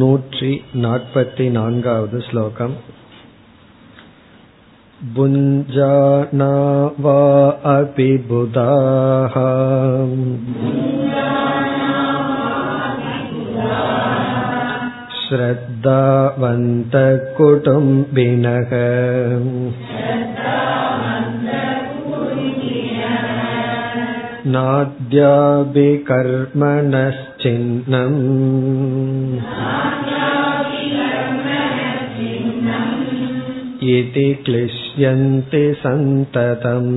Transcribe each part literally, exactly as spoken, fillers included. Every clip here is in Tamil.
நூற்றி நாற்பத்தி நான்காவது ஸ்லோகம். புஞ்சானா வா அபி புதாஹ ஸ்ரத்தாவந்த குடும்பினஹ நாத்யாபி கர்மணச்சின்னம் இதி க்ளிஷ்யந்தி சந்ததம்.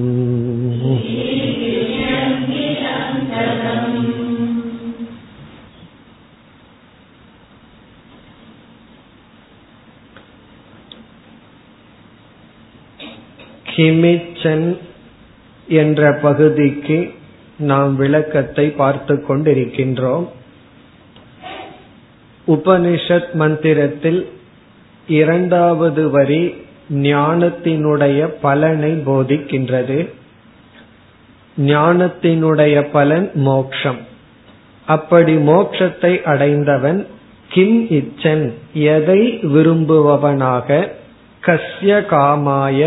கிமிச்சன் என்ற பகுதிக்கு நாம் விளக்கத்தை பார்த்து கொண்டிருக்கின்றோம். உபனிஷத் மந்திரத்தில் இரண்டாவது வரி ஞானத்தினுடைய பலனை போதிக்கின்றது. ஞானத்தினுடைய பலன் மோக்ஷம். அப்படி மோக்ஷத்தை அடைந்தவன் கிம் இச்சன், எதை விரும்புபவனாக, கஸ்ய காமாய,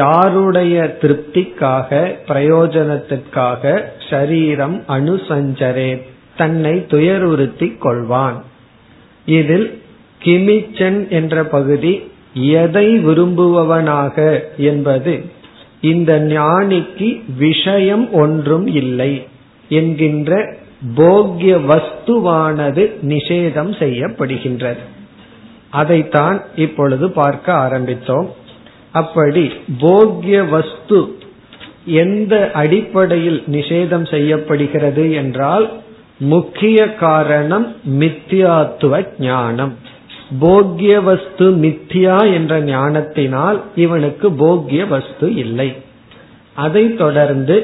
யாருடைய திருப்திக்காக, பிரயோஜனத்திற்காக, ஷரீரம் அனுசஞ்சரே, தன்னை துயருறுத்தி கொள்வான். இதில் கிமிச்சன் என்ற பகுதி எதை விரும்புபவனாக என்பது இந்த ஞானிக்கு விஷயம் ஒன்றும் இல்லை என்கின்ற போக்ய வஸ்துவானது நிஷேதம் செய்யப்படுகின்றது. அதைத்தான் இப்பொழுது பார்க்க ஆரம்பித்தோம். அப்படி போக்ய வஸ்து எந்த அடிப்படையில் நிஷேதம் செய்யப்படுகிறது என்றால், முக்கிய காரணம் மித்யாத்துவ ஞானம். போக்ய வஸ்து மித்யா என்ற ஞானத்தினால் இவனுக்கு போக்ய வஸ்து இல்லை. அதை தொடர்ந்து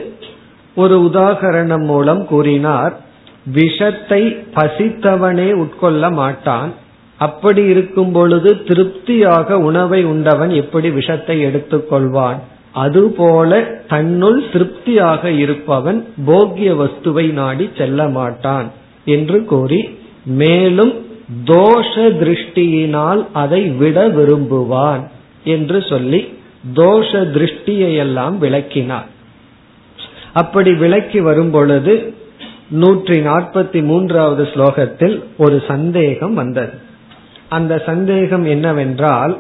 ஒரு உதாகரணம் மூலம் கூறினார், விஷத்தை பசித்தவனே உட்கொள்ள மாட்டான். அப்படி இருக்கும் பொழுது திருப்தியாக உணவை உண்டவன் எப்படி விஷத்தை எடுத்துக்கொள்வான்? அதுபோல தன்னுள் திருப்தியாக இருப்பவன் போக்ய வஸ்துவை நாடி செல்ல மாட்டான் என்று கூறி, மேலும் தோஷ திருஷ்டியினால் அதை விட விரும்புவான் என்று சொல்லி தோஷ திருஷ்டியெல்லாம் விளக்கினார். அப்படி விளக்கி வரும் பொழுது நூற்றி நாற்பத்தி மூன்றாவது ஸ்லோகத்தில் ஒரு சந்தேகம் வந்தது. அந்த சந்தேகம் என்னவென்றால்,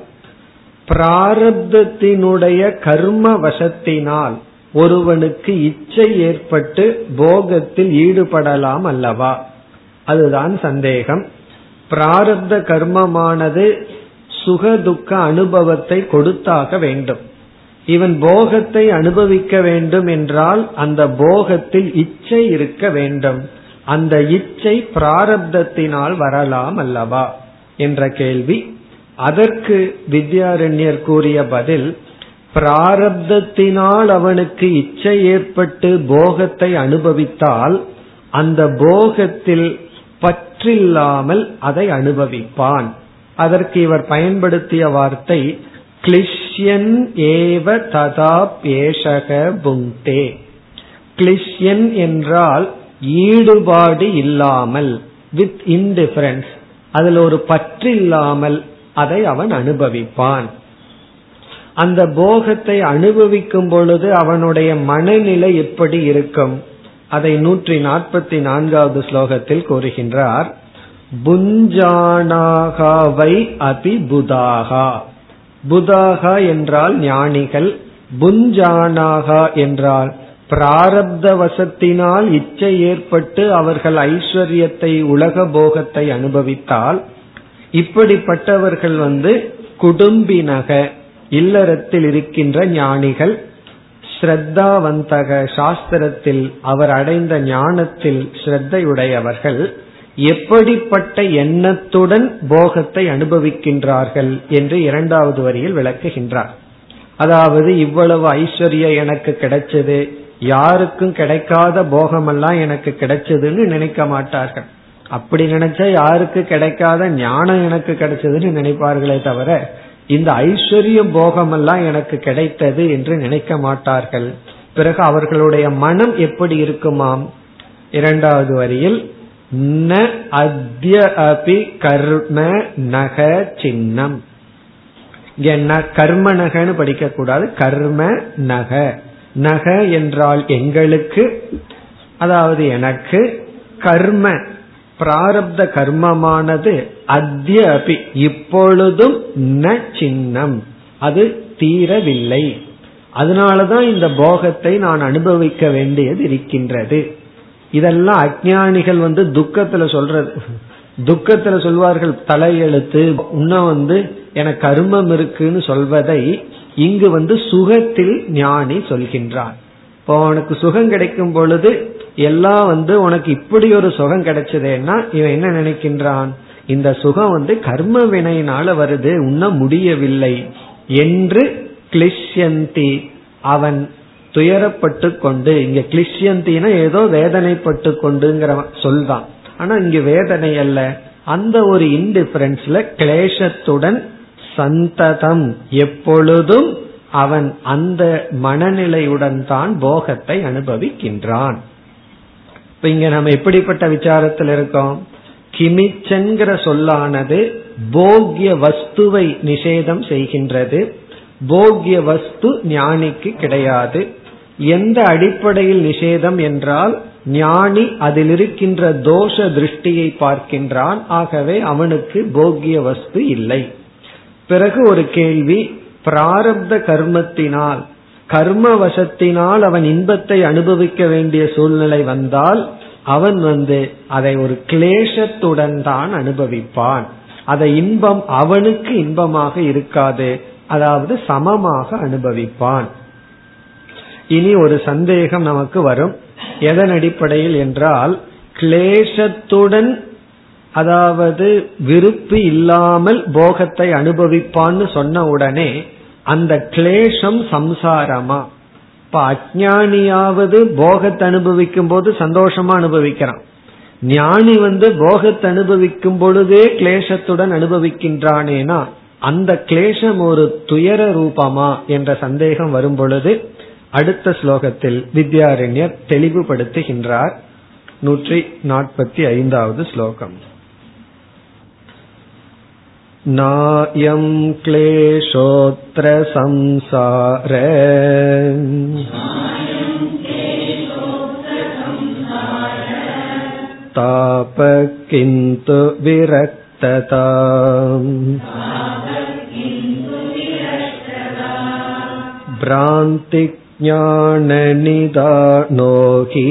பிராரப்தத்தினுடைய கர்ம வசத்தினால் ஒருவனுக்கு இச்சை ஏற்பட்டு போகத்தில் ஈடுபடலாம் அல்லவா? அதுதான் சந்தேகம். பிராரப்த கர்மமானது சுகதுக்க அனுபவத்தை கொடுத்தாக வேண்டும். இவன் போகத்தை அனுபவிக்க வேண்டும் என்றால் அந்த போகத்தில் இச்சை இருக்க வேண்டும். அந்த இச்சை பிராரப்தத்தினால் வரலாம் அல்லவா என்ற கேள்வி. அதற்கு வித்யாரண்யர் கூறிய பதில், பிராரப்தத்தினால் அவனுக்கு இச்சை ஏற்பட்டு போகத்தை அனுபவித்தால் அந்த போகத்தில் பற்றில்லாமல் அதை அனுபவிப்பான். அதற்கு இவர் பயன்படுத்திய வார்த்தை கிளிஷ்யன் ஏவ ததா பேஷக புங்கே. கிளிஷ்யன் என்றால் ஈடுபாடு இல்லாமல், வித் இன்டிஃபரன்ஸ், அதில் ஒரு பற்றில்லாமல் அதை அவன் அனுபவிப்பான். அந்த போகத்தை அனுபவிக்கும் பொழுது அவனுடைய மனநிலை எப்படி இருக்கும்? அதை நூற்றி நாற்பத்தி நான்காவது ஸ்லோகத்தில் கூறுகின்றார். புஞ்சானாகாவை அபி புதாகா. புதாகா என்றால் ஞானிகள், புஞ்சானாகா என்றால் பிராரப்த வசத்தினால் இச்சை ஏற்பட்டு அவர்கள் ஐஸ்வர்யத்தை, உலக போகத்தை அனுபவித்தால் இப்படிப்பட்டவர்கள் வந்து குடும்பினக, இல்லறத்தில் இருக்கின்ற ஞானிகள், ஸ்ரத்தாவந்தக, சாஸ்திரத்தில் அவர் அடைந்த ஞானத்தில் ஸ்ரத்தையுடையவர்கள் எப்படிப்பட்ட எண்ணத்துடன் போகத்தை அனுபவிக்கின்றார்கள் என்று இரண்டாவது வரியில் விளக்குகின்றார். அதாவது இவ்வளவு ஐஸ்வர்ய எனக்கு கிடைச்சது, யாருக்கும் கிடைக்காத போகமெல்லாம் எனக்கு கிடைச்சதுன்னு நினைக்க மாட்டார்கள். அப்படி நினைச்சா யாருக்கு கிடைக்காத ஞானம் எனக்கு கிடைச்சதுன்னு நினைப்பார்களே தவிர இந்த ஐஸ்வர்ய போகமெல்லாம் எனக்கு கிடைத்தது என்று நினைக்க மாட்டார்கள். பிறகு அவர்களுடைய மனம் எப்படி இருக்குமாம்? இரண்டாவது வரியில் ந அத்ய அபி கர்ம நக சின்னம். என்ன கர்ம நகன்னு படிக்க கூடாது, கர்ம நக. நக என்றால் எங்களுக்கு, அதாவது எனக்கு. கர்ம பிராரப்த கர்மமானது அத்ய அபி இப்பொழுதும் ந சின்னம், அது தீரவில்லை. அதனாலதான் இந்த போகத்தை நான் அனுபவிக்க வேண்டியது இருக்கின்றது. இதெல்லாம் அஞ்ஞானிகள் வந்து துக்கத்துல சொல்றது. துக்கத்துல சொல்வார்கள் தலையெழுத்து, இன்னும் வந்து எனக்கு கர்மம் இருக்குன்னு சொல்வதை இங்கு வந்து சுகத்தில் ஞானி சொல்கின்றார். இப்போ உனக்கு சுகம் கிடைக்கும் பொழுது எல்லாம் வந்து உனக்கு இப்படி ஒரு சுகம் கிடைச்சதேன்னா இவன் என்ன நினைக்கின்றான், இந்த சுகம் வந்து கர்ம வினையினால வருது, உன்ன முடியவில்லை என்று கிளிஷ்யந்தி அவன் துயரப்பட்டு கொண்டு. இங்க கிளிஷ்யந்தினா ஏதோ வேதனைப்பட்டு கொண்டுங்கிற சொல்தான், ஆனா இங்க வேதனை அல்ல. அந்த ஒரு இன்டிஃபரன்ஸ்ல கிளேசத்துடன் சந்ததம் எப்பொழுதும் அவன் அந்த மனநிலையுடன் தான் போகத்தை அனுபவிக்கின்றான். இப்ப இங்க நம்ம எப்படிப்பட்ட விசாரத்தில் இருக்கோம்? கிமிச்சங்கிற சொல்லானது போகிய வஸ்துவை நிஷேதம் செய்கின்றது. போகிய வஸ்து ஞானிக்கு கிடையாது. எந்த அடிப்படையில் நிஷேதம் என்றால், ஞானி அதில் இருக்கின்ற தோஷ திருஷ்டியை பார்க்கின்றான், ஆகவே அவனுக்கு போகிய வஸ்து இல்லை. பிறகு ஒரு கேள்வி, பிராரப்த கர்மத்தினால் கர்ம வசத்தினால் அவன் இன்பத்தை அனுபவிக்க வேண்டிய சூழ்நிலை வந்தால் அவன் வந்து அதை ஒரு கிளேசத்துடன் தான் அனுபவிப்பான். அதை இன்பம் அவனுக்கு இன்பமாக இருக்காது, அதாவது சமமாக அனுபவிப்பான். இனி ஒரு சந்தேகம் நமக்கு வரும், எதன் அடிப்படையில் என்றால் கிளேசத்துடன், அதாவது விருப்பு இல்லாமல் போகத்தை அனுபவிப்பான்னு சொன்ன உடனே அந்த கிளேசம் சம்சாரமா? இப்ப அஞ்ஞானியாவது போகத்தை அனுபவிக்கும் போது சந்தோஷமா அனுபவிக்கிறான், ஞானி வந்து போகத்தை அனுபவிக்கும் பொழுதே கிளேசத்துடன் அனுபவிக்கின்றானேனா அந்த கிளேசம் ஒரு துயர ரூபமா என்ற சந்தேகம் வரும் பொழுது அடுத்த ஸ்லோகத்தில் வித்யாரண்யர் தெளிவுபடுத்துகின்றார். நூற்றி நாற்பத்தி ஐந்தாவது ஸ்லோகம். நாயம் கிளேஷோத்ர சம்சார தாப கிந்து விரக்ததாம் பிராந்தி ஞான நிதானோகி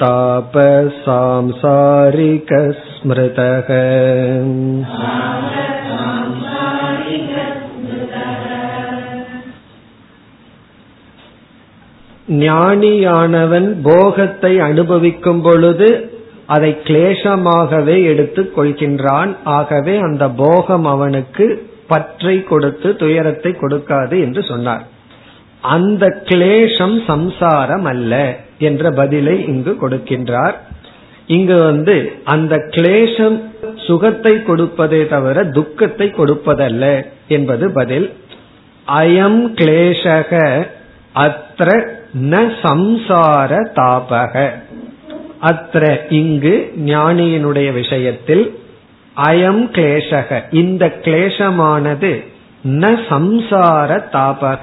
தாபசாம்சாரிக ஸ்மிருதஹ. ஞானியானவன் போகத்தை அனுபவிக்கும் பொழுது அதை கிளேசமாகவே எடுத்துக் கொள்கின்றான், ஆகவே அந்த போகம் அவனுக்கு பற்றை கொடுத்து துயரத்தை கொடுக்காது என்று சொன்னார். அந்த கிளேசம் சம்சாரம் அல்ல என்ற பதிலை இங்கு கொடுக்கின்றார். இங்கு வந்து அந்த கிளேசம் சுகத்தை கொடுப்பதே தவிர துக்கத்தை கொடுப்பதல்ல என்பது பதில். அயம் கிளேசக அத்ர ந சம்சார தாபக. அத்ர இங்கு ஞானியினுடைய விஷயத்தில் அயம் கிளேசக இந்த கிளேசமானது ந சம்சார தாபக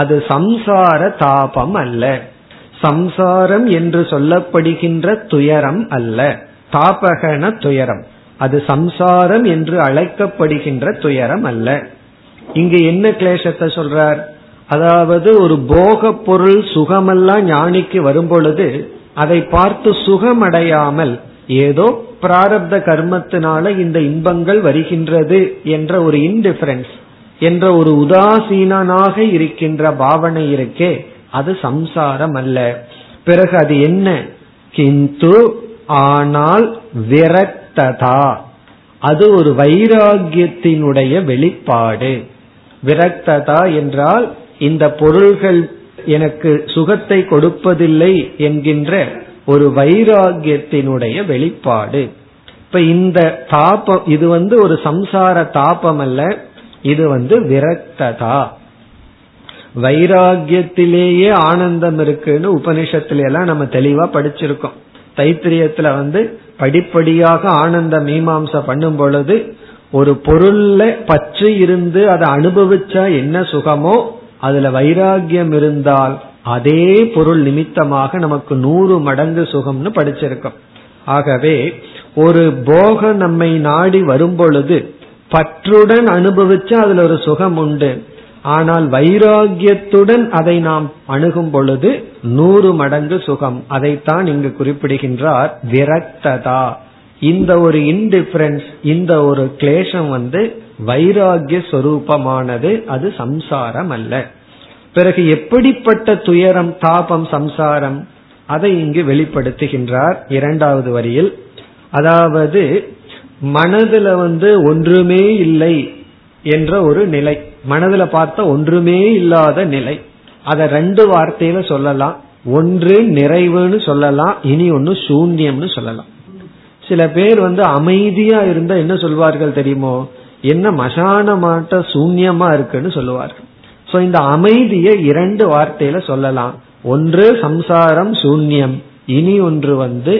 அது சம்சார தாபம் அல்ல, சம்சாரம் என்று சொல்லப்படுகின்ற துயரம் அல்ல. தாபகன துயரம், அது சம்சாரம் என்று அழைக்கப்படுகின்ற துயரம் அல்ல. இங்கு என்ன கிளேசத்தை சொல்றார்? அதாவது ஒரு போக பொருள் சுகமெல்லாம் ஞானிக்கு வரும் பொழுது அதை பார்த்து சுகமடையாமல் ஏதோ பிராரப்த கர்மத்தினால இந்த இன்பங்கள் வருகின்றது என்ற ஒரு இன்டிஃபரன்ஸ் என்ற ஒரு உதாசீனாக இருக்கின்ற பாவனை இருக்கே, அது சம்சாரம் அல்ல. பிறகு அது என்ன? கிந்து ஆனால் விரக்ததா அது ஒரு வைராகியத்தினுடைய வெளிப்பாடு. விரக்ததா என்றால் இந்த பொருள்கள் எனக்கு சுகத்தை கொடுப்பதில்லை என்கின்ற ஒரு வைராகியத்தினுடைய வெளிப்பாடு. இப்ப இந்த தாபம் இது வந்து ஒரு சம்சார தாபம் அல்ல, இது வந்து விரக்ததா. வைராகியத்திலேயே ஆனந்தம் இருக்குன்னு உபனிஷத்துல எல்லாம் நம்ம தெளிவா படிச்சிருக்கோம். தைத்திரியத்துல வந்து படிப்படியாக ஆனந்த மீமாம்சை பண்ணும் பொழுது ஒரு பொருள்ல பற்று இருந்து அதை அனுபவிச்சா என்ன சுகமோ, அதுல வைராகியம் இருந்தால் அதே பொருள் நிமித்தமாக நமக்கு நூறு மடங்கு சுகம்னு படிச்சிருக்கோம். ஆகவே ஒரு போக நம்மை நாடி வரும் பொழுது பற்றுடன் அனுபவிச்சா அதுல ஒரு சுகம் உண்டு. ஆனால் வைராகியத்துடன் அதை நாம் அணுகும் பொழுது நூறு மடங்கு சுகம். அதைத்தான் இங்கு குறிப்பிடுகின்றார் விரக்ததா. இந்த ஒரு இன்டிஃபரன்ஸ், இந்த ஒரு கிளேசம் வந்து வைராகிய சொரூபமானது, அது சம்சாரம் அல்ல. பிறகு எப்படிப்பட்ட துயரம், தாபம், சம்சாரம், அதை இங்கு வெளிப்படுத்துகின்றார் இரண்டாவது வரியில். அதாவது மனதுல வந்து ஒன்றுமே இல்லை என்ற ஒரு நிலை, மனதுல பார்த்த ஒன்றுமே இல்லாத நிலை. அத ரெண்டு வார்த்தையில சொல்லலாம். ஒன்று நிறைவுன்னு சொல்லலாம், இனி ஒன்னு சூன்யம்னு சொல்லலாம். சில பேர் வந்து அமைதியா இருந்தா என்ன சொல்வார்கள் தெரியுமோ, என்ன மசானமாட்ட சூன்யமா இருக்குன்னு சொல்லுவார்கள். சோ இந்த அமைதியை இரண்டு வார்த்தையில சொல்லலாம். ஒன்று சம்சாரம், சூன்யம். இனி ஒன்று வந்து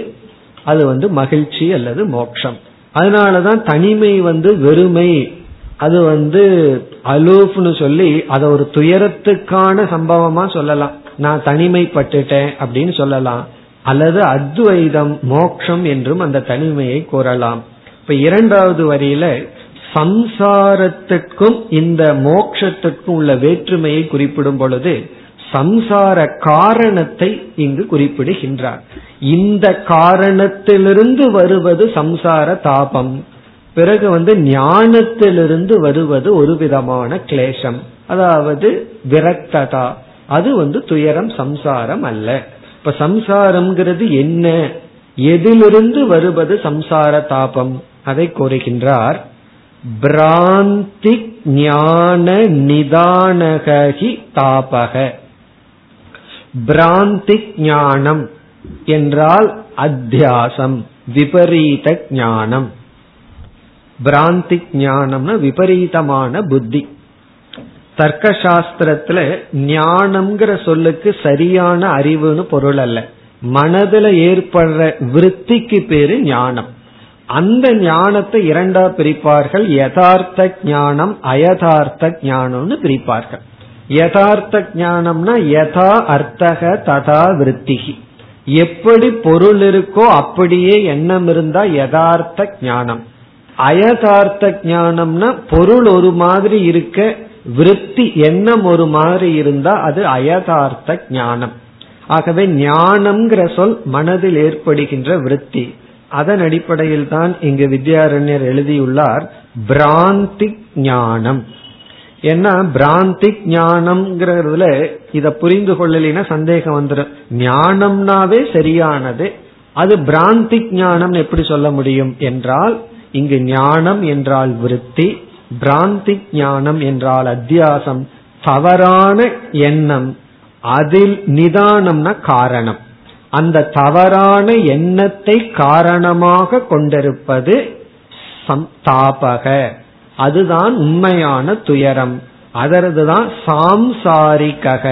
அது வந்து மகிழ்ச்சி அல்லது மோட்சம். அதனாலதான் தனிமை வந்து வெறுமை, அது வந்து அலூஃப்னு சொல்லி அதை ஒரு துயரத்துக்கான சம்பவமா சொல்லலாம். நான் தனிமைப்பட்டுட்டேன் அப்படின்னு சொல்லலாம். அல்லது அத்வைதம், மோட்சம் என்றும் அந்த தனிமையை கூறலாம். இப்ப இரண்டாவது வரியில சம்சாரத்திற்கும் இந்த மோட்சத்திற்கும் உள்ள வேற்றுமையை குறிப்பிடும் பொழுது சம்சார காரணத்தை இங்கு குறிப்பிடுகின்றார். இந்த காரணத்திலிருந்து வருவது சம்சார தாபம். பிறகு வந்து ஞானத்திலிருந்து வருவது ஒரு விதமான கிளேசம், அதாவது விரக்ததா. அது வந்து துயரம், சம்சாரம் அல்ல. இப்ப சம்சாரம்ங்கிறது என்ன, எதிலிருந்து வருவது சம்சார தாபம், அதை கூறுகின்றார். பிராந்தி ஞான நிதானகி தாபக. பிராந்தி ஞானம் என்றால் அத்தியாசம், விபரீத ஞானம். பிராந்தி ஞானம்னா விபரீதமான புத்தி. தர்க்க சாஸ்திரத்துல ஞானம்ங்கிற சொல்லுக்கு சரியான அறிவுன்னு பொருள் அல்ல. மனதுல ஏற்படுற விருத்திக்கு பேரு ஞானம். அந்த ஞானத்தை இரண்டா பிரிப்பார்கள், யதார்த்த ஞானம், அயதார்த்த ஞானம்னு பிரிப்பார்கள். யதார்த்த ஞானம்னா யதா அர்த்தக ததா விருத்திகி, எப்படி பொருள் இருக்கோ அப்படியே எண்ணம் இருந்தா யதார்த்த ஞானம். அயதார்த்த ஞானம்னா பொருள் ஒரு மாதிரி இருக்க, விருத்தி எண்ணம் ஒரு மாதிரி இருந்தா அது அயதார்த்த ஞானம். ஆகவே ஞானம்ங்கிற சொல் மனதில் ஏற்படுகின்ற விருத்தி. அதன் அடிப்படையில் தான் இங்கு வித்யாரண்யர் எழுதியுள்ளார் பிராந்தி ஞானம். ஏன்னா பிராந்தி ஞானம்ங்கிறதுல இத புரிந்து கொள்ளலினா சந்தேகம் வந்துடும். ஞானம்னாவே சரியானது, அது பிராந்தி ஞானம் எப்படி சொல்ல முடியும் என்றால், இங்கு ஞானம் என்றால் விருத்தி, பிராந்தி ஞானம் என்றால் அத்தியாசம், தவறான எண்ணம். அதில் நிதானம்னா காரணம். அந்த தவறான எண்ணத்தை காரணமாக கொண்டிருப்பது தாபக. அதுதான் உண்மையான துயரம். அதற்குதான் சாம்சாரிகக,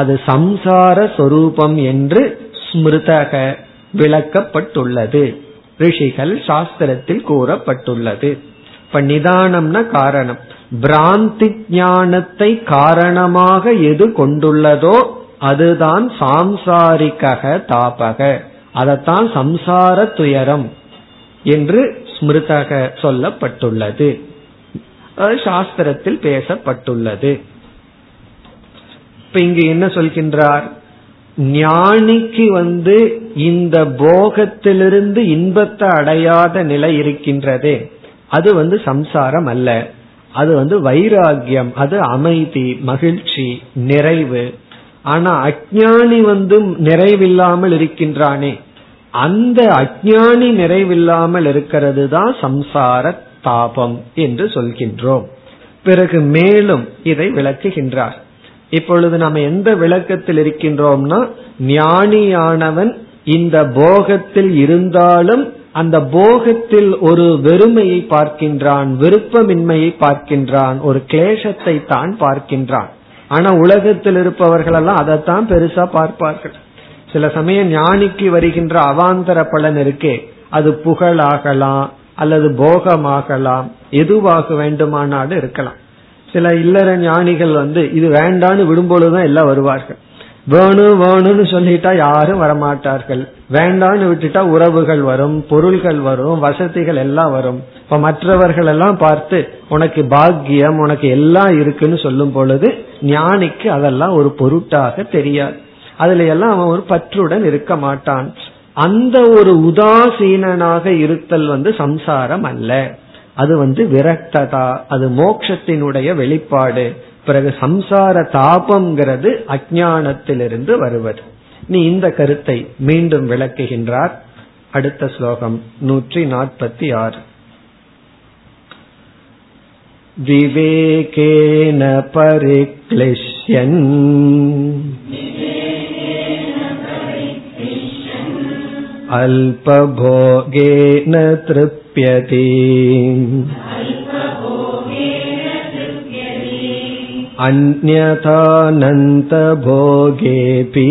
அது சம்சார சொரூபம் என்று ஸ்மிருதக விளக்கப்பட்டுள்ளது, ரிஷிகள் சாஸ்திரத்தில் கூறப்பட்டுள்ளது. இப்ப நிதானம்னா காரணம். பிராந்தி ஞானத்தை காரணமாக எது கொண்டுள்ளதோ அதுதான் சாம்சாரிகக தாபக, அதத்தான் சம்சார துயரம் என்று ஸ்மிருதக சொல்லப்பட்டுள்ளது, சாஸ்திரத்தில் பேசப்பட்டுள்ளது. இப்ப இங்கு என்ன சொல்கின்றார், ஞானிக்கு வந்து இந்த போகத்திலிருந்து இன்பத்தை அடையாத நிலை இருக்கின்றதே, அது வந்து சம்சாரம் அல்ல, அது வந்து வைராகியம், அது அமைதி, மகிழ்ச்சி, நிறைவு. ஆனா அஞ்ஞானி வந்து நிறைவில்லாமல் இருக்கின்றானே, அந்த அஞ்ஞானி நிறைவில்லாமல் இருக்கிறது தான் சம்சார தாபம் என்று சொல்கின்றோம். பிறகு மேலும் இதை விளக்குகின்றார். இப்பொழுது நாம் எந்த விளக்கத்தில் இருக்கின்றோம்னா, ஞானியானவன் இந்த போகத்தில் இருந்தாலும் அந்த போகத்தில் ஒரு வெறுமையை பார்க்கின்றான், விருப்பமின்மையை பார்க்கின்றான், ஒரு கிளேசத்தை தான் பார்க்கின்றான். ஆனா உலகத்தில் இருப்பவர்கள் எல்லாம் அதைத்தான் பெருசா பார்ப்பார்கள். சில சமயம் ஞானிக்கு வருகின்ற அவாந்தர பலன் இருக்கே, அது புகழாகலாம் அல்லது போகமாகலாம், எதுவாக வேண்டுமானாலும் இருக்கலாம். சில இல்லற ஞானிகள் வந்து இது வேண்டான்னு விடும்பொழுதுதான் எல்லாம் வருவார்கள். வேணும் வேணும்னு சொல்லிட்டா யாரும் வரமாட்டார்கள். வேண்டான்னு விட்டுட்டா உறவுகள் வரும், பொருள்கள் வரும், வசதிகள் எல்லாம் வரும். இப்ப மற்றவர்கள் எல்லாம் பார்த்து உனக்கு பாக்கியம், உனக்கு எல்லாம் இருக்குன்னு சொல்லும் பொழுது ஞானிக்கு அதெல்லாம் ஒரு பொருட்டாக தெரியாது. அதுல எல்லாம் அவன் ஒரு பற்றுடன் இருக்க மாட்டான். அந்த ஒரு உதாசீனாக இருத்தல் வந்து சம்சாரம் அல்ல, அது வந்து விரக்ததா, அது மோட்சத்தினுடைய வெளிப்பாடு. பிறகு சம்சார தாபம்ங்கிறது அஞ்ஞானத்திலிருந்து வருவது. நீ இந்த கருத்தை மீண்டும் விளக்குகின்றார் அடுத்த ஸ்லோகம் நூற்றி நாற்பத்தி ஆறு. விவேகேன பரிக்ளிஷ்யன் அல்பபோகேன திருப்யதி அந்யதானந்த போகேபி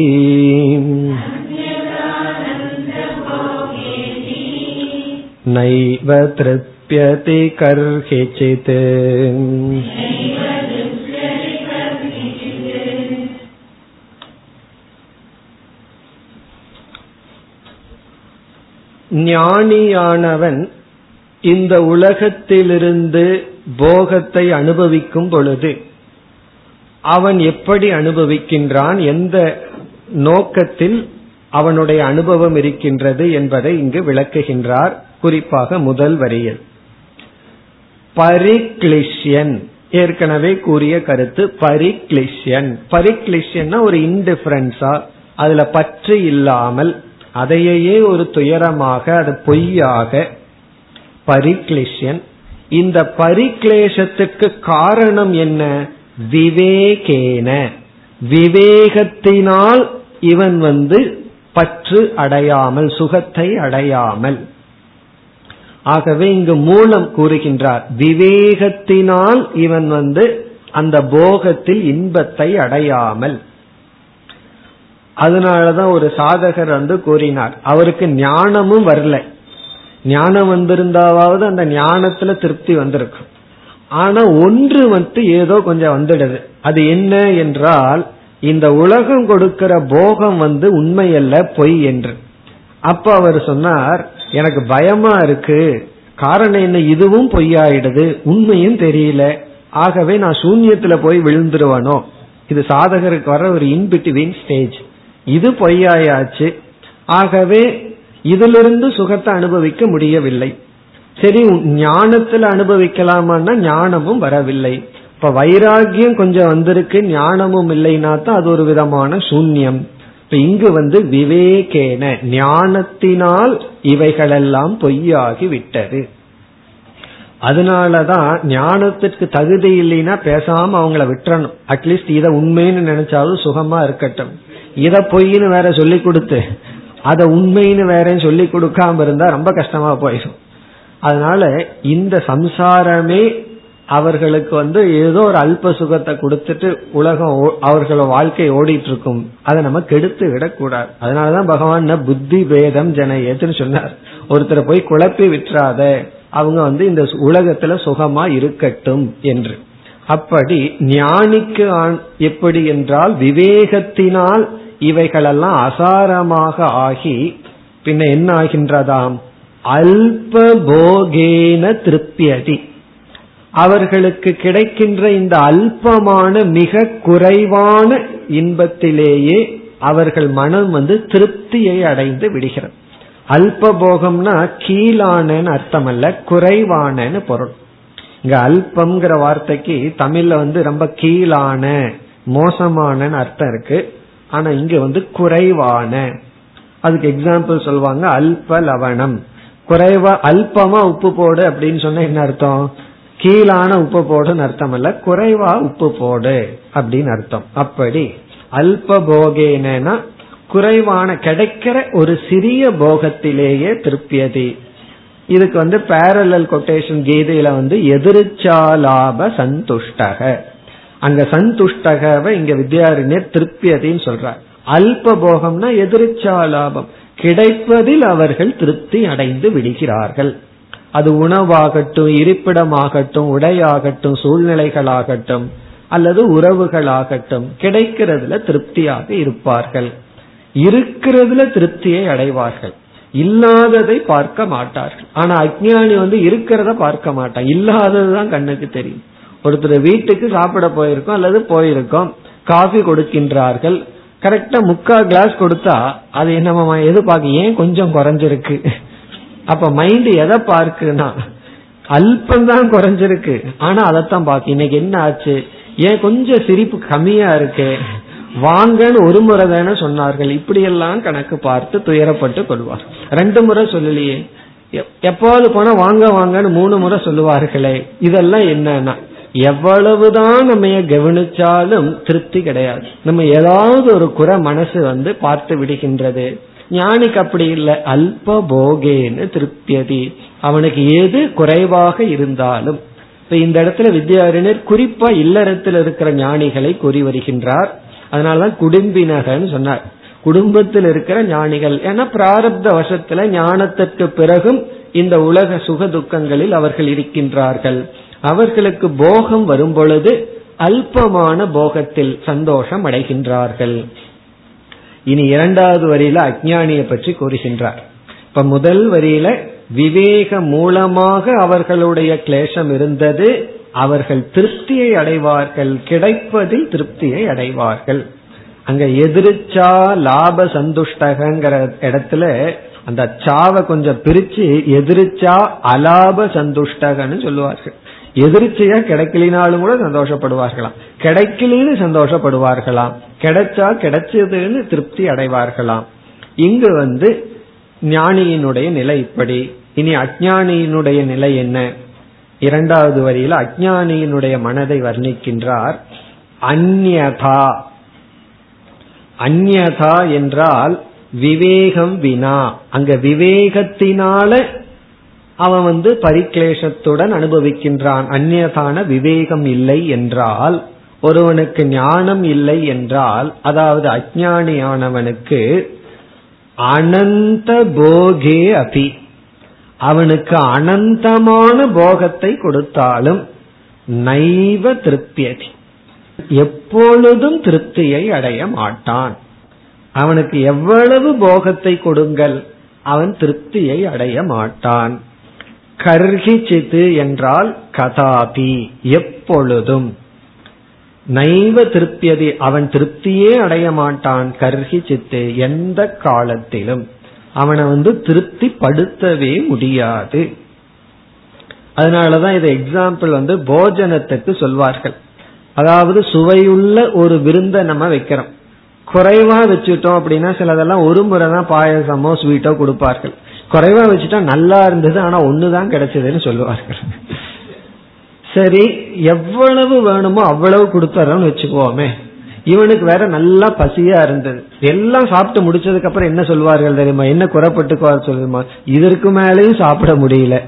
நைவ த்ருப்யதி கர்ஹிசித். ஞானியானவன் இந்த உலகத்திலிருந்து போகத்தை அனுபவிக்கும் பொழுது அவன் எப்படி அனுபவிக்கின்றான், எந்த நோக்கத்தில் அவனுடைய அனுபவம் இருக்கின்றது என்பதை இங்கு விளக்குகின்றார். குறிப்பாக முதல் வரியில் பரிக்ளிஷ்யன், ஏற்கனவே கூறிய கருத்து பரிக்ளிஷ்யன். பரிக்ளிஷ்யன்னா ஒரு இன்டிஃபரன்ஸா, அதுல பற்று இல்லாமல் அதையே ஒரு துயரமாக, அது பொய்யாக பரிக்ளிஷ்யன். இந்த பரிக்லேஷத்துக்கு காரணம் என்ன? விவேகேன, விவேகத்தினால் இவன் வந்து பற்று அடையாமல், சுகத்தை அடையாமல். ஆகவே இங்கு மூலம் கூறுகின்றார், விவேகத்தினால் இவன் வந்து அந்த போகத்தில் இன்பத்தை அடையாமல். அதனாலதான் ஒரு சாதகர் வந்து கூறினார், அவருக்கு ஞானமும் வரல. ஞானம் வந்திருந்தாவது அந்த ஞானத்துல திருப்தி வந்திருக்கும். ஆனா ஒன்று வந்து ஏதோ கொஞ்சம் வந்துடுது. அது என்ன என்றால், இந்த உலகம் கொடுக்கிற போகம் வந்து உண்மையல்ல, பொய் என்று. அப்ப அவர் சொன்னார், எனக்கு பயமா இருக்கு, காரணம் என்ன, இதுவும் பொய்யாயிடுது, உண்மையும் தெரியல, ஆகவே நான் சூன்யத்துல போய் விழுந்துருவனோ. இது சாதகருக்கு வர ஒரு இன்பிட்வீன் ஸ்டேஜ். இது பொய்யாயாச்சு, ஆகவே இதிலிருந்து சுகத்தை அனுபவிக்க முடியவில்லை. சரி, ஞானத்துல அனுபவிக்கலாமான்னா ஞானமும் வரவில்லை. இப்ப வைராகியம் கொஞ்சம் வந்திருக்கு, ஞானமும் இல்லைன்னா தான் அது ஒரு விதமான சூன்யம். இப்ப இங்கு வந்து விவேகேன, ஞானத்தினால் இவைகளெல்லாம் பொய்யாகி விட்டது. அதனாலதான் ஞானத்திற்கு தகுதி இல்லைன்னா பேசாம அவங்கள விட்டுறணும். அட்லீஸ்ட் இதை உண்மைன்னு நினைச்சாலும் சுகமா இருக்கட்டும். இதை பொய்ன்னு வேற சொல்லி கொடுத்து அதை உண்மைன்னு வேறன்னு சொல்லி கொடுக்காம இருந்தா ரொம்ப கஷ்டமா போயிடும். அதனால இந்த சம்சாரமே அவர்களுக்கு வந்து ஏதோ ஒரு அல்ப சுகத்தை கொடுத்துட்டு உலகம் அவர்களோட வாழ்க்கை ஓடிட்டு இருக்கும். அதை நம்ம கெடுத்து விடக்கூடாது. அதனாலதான் பகவான் புத்தி பேதம் ஜனயேன்னு சொன்னார். ஒருத்தரை போய் குழப்பி விட்டுறாத, அவங்க வந்து இந்த உலகத்துல சுகமா இருக்கட்டும் என்று. அப்படி ஞானிக்கு எப்படி என்றால், விவேகத்தினால் இவைகளெல்லாம் அசாரமாக ஆகி பின்ன என்ன ஆகின்றதாம், அல்ப போகேன திருப்தியதி, அவர்களுக்கு கிடைக்கின்ற இந்த அல்பமான மிக குறைவான இன்பத்திலேயே அவர்கள் மனம் வந்து திருப்தியை அடைந்து விடுகிறது. அல்ப போகம்னா கீழான அர்த்தம் அல்ல, குறைவானு பொருள். இங்க அல்பம்ங்கிற வார்த்தைக்கு தமிழ்ல வந்து ரொம்ப கீழான, மோசமான அர்த்தம் இருக்கு. ஆனா இங்க வந்து குறைவான, அதுக்கு எக்ஸாம்பிள் சொல்வாங்க அல்ப லவணம். குறைவா அல்பமா உப்பு போடு அப்படின்னு சொன்னா என்ன அர்த்தம், கீழான உப்பு போடுன்னு அர்த்தம் அல்ல, குறைவா உப்பு போடு அப்படின்னு அர்த்தம். அப்படி அல்ப போகேனா குறைவான கிடைக்கிற ஒரு சிறிய போகத்திலேயே திருப்தியதி. இதுக்கு வந்து பேரலல் கொட்டேஷன் கீதையில வந்து எதிர்ச்சா லாப சந்துஷ்டக, அங்க சந்துஷ்டகவ இங்க வித்யாரண்யர் திருப்தி அதையும் சொல்றார். அல்ப போகம்னா எதிர்ச்சா லாபம், கிடைப்பதில் அவர்கள் திருப்தி அடைந்து விடுகிறார்கள். அது உணவாகட்டும், இருப்பிடமாகட்டும், உடையாகட்டும், சூழ்நிலைகளாகட்டும் அல்லது உறவுகளாகட்டும், கிடைக்கிறதுல திருப்தியாக இருப்பார்கள். இருக்கிறதுல திருப்தியை அடைவார்கள், இல்லாததை பார்க்க மாட்டார்கள். ஆனா அஞ்ஞானி வந்து இருக்கிறத பார்க்க மாட்டான், இல்லாததுதான் கண்ணுக்கு தெரியும். ஒருத்தர் வீட்டுக்கு சாப்பிட போயிருக்கோம் அல்லது போயிருக்கோம், காஃபி கொடுக்கின்றார்கள், கரெக்டா முக்கா கிளாஸ் கொடுத்தா அது நம்ம எது பார்க்க, ஏன் கொஞ்சம் குறைஞ்சிருக்கு. அப்ப மைண்ட் எதை பார்க்குன்னா அல்பந்தான் குறைஞ்சிருக்கு, ஆனா அதைத்தான் பார்க்க. இன்னைக்கு என்ன ஆச்சு, ஏன் கொஞ்சம் சிரிப்பு கம்மியா இருக்கு, வாங்கன்னு ஒரு முறை தானே சொன்னார்கள், இப்படியெல்லாம் கணக்கு பார்த்து துயரப்பட்டு கொள்வார். ரெண்டு முறை சொல்லலையே, எப்பாவது போனா வாங்க வாங்கன்னு மூணு முறை சொல்லுவார்களே, இதெல்லாம் என்னன்னா எவ்வளவுதான் நம்ம கவனிச்சாலும் திருப்தி கிடையாது. நம்ம ஏதாவது ஒரு குறை மனசு வந்து பார்த்து விடுகின்றது. ஞானிக்கு அப்படி இல்லை, அல்ப போகேன்னு திருப்தியதி, அவனுக்கு எது குறைவாக இருந்தாலும். இப்ப இந்த இடத்துல வித்யாரண்யர் குறிப்பா இல்லறத்தில் இருக்கிற ஞானிகளை கூறி வருகின்றார். அதனாலதான் குடும்பினகன்னு சொன்னார், குடும்பத்தில் இருக்கிற ஞானிகள். ஏன்னா பிராரப்த வசத்துல ஞானத்திற்கு பிறகும் இந்த உலக சுக துக்கங்களில் அவர்கள் இருக்கின்றார்கள். அவர்களுக்கு போகம் வரும் பொழுது அல்பமான போகத்தில் சந்தோஷம் அடைகின்றார்கள். இனி இரண்டாவது வரியில அஞ்ஞானியை பற்றி கூறுகின்றார். இப்ப முதல் வரியில விவேக மூலமாக அவர்களுடைய கிளேசம் இருந்தது, அவர்கள் திருப்தியை அடைவார்கள், கிடைப்பதில் திருப்தியை அடைவார்கள். அங்க எதிர்ச்சா லாப சந்துஷ்டகங்கிற இடத்துல அந்த சாவை கொஞ்சம் பிரிச்சு எதிர்ச்சா அலாப சந்துஷ்டகன்னு சொல்லுவார்கள். எதிர்ச்சியா கிடைக்கலினாலும் கூட சந்தோஷப்படுவார்களாம், கிடைக்கலின்னு சந்தோஷப்படுவார்களாம், கிடைச்சா கிடைச்சதுன்னு திருப்தி அடைவார்களாம். இங்கு வந்து ஞானியினுடைய நிலை இப்படி. இனி அஞ்ஞானியினுடைய நிலை என்ன? இரண்டாவது வரியில அஞ்ஞானியினுடைய மனதை வர்ணிக்கின்றார். அந்யதா, அந்யதா என்றால் விவேகம் வினா. அங்க விவேகத்தினால அவன் வந்து பரிக்லேஷத்துடன் அனுபவிக்கின்றான். அந்நியதான விவேகம் இல்லை என்றால், ஒருவனுக்கு ஞானம் இல்லை என்றால், அதாவது அஞ்ஞானியானவனுக்கு அனந்த போகே அபி, அவனுக்கு அனந்தமான போகத்தை கொடுத்தாலும் நைவ திருப்தியதி, எப்பொழுதும் திருப்தியை அடைய மாட்டான். அவனுக்கு எவ்வளவு போகத்தை கொடுங்கள், அவன் திருப்தியை அடைய மாட்டான். கர்ஹிச்சித்து என்றால் கதாபி, எப்பொழுதும். நைவ திருப்தியதி, அவன் திருப்தியே அடைய மாட்டான். கர்ஹிச்சித்து, எந்த காலத்திலும் அவனை வந்து திருப்தி படுத்தவே முடியாது. அதனாலதான் இது எக்ஸாம்பிள் வந்து போஜனத்துக்கு சொல்வார்கள். அதாவது சுவையுள்ள ஒரு விருந்தை நம்ம வைக்கிறோம், குறைவா வச்சுட்டோம் அப்படின்னா சிலதெல்லாம் ஒரு முறை தான் பாயசமோ ஸ்வீட்டோ கொடுப்பார்கள். குறைவா வச்சுட்டா நல்லா இருந்தது ஆனா ஒண்ணுதான் கிடைச்சதுன்னு சொல்லுவார்கள். சரி, எவ்வளவு வேணுமோ அவ்வளவு கொடுத்தாருன்னு வச்சுக்குவோமே, இவனுக்கு வேற நல்லா பசியா இருந்தது, எல்லாம் சாப்பிட்டு முடிச்சதுக்கு அப்புறம் என்ன சொல்வார்கள் தெரியுமா, என்ன குறைப்பட்டுக்குவாரு சொல்லுமா, இதற்கு மேலேயும் சாப்பிட முடியல,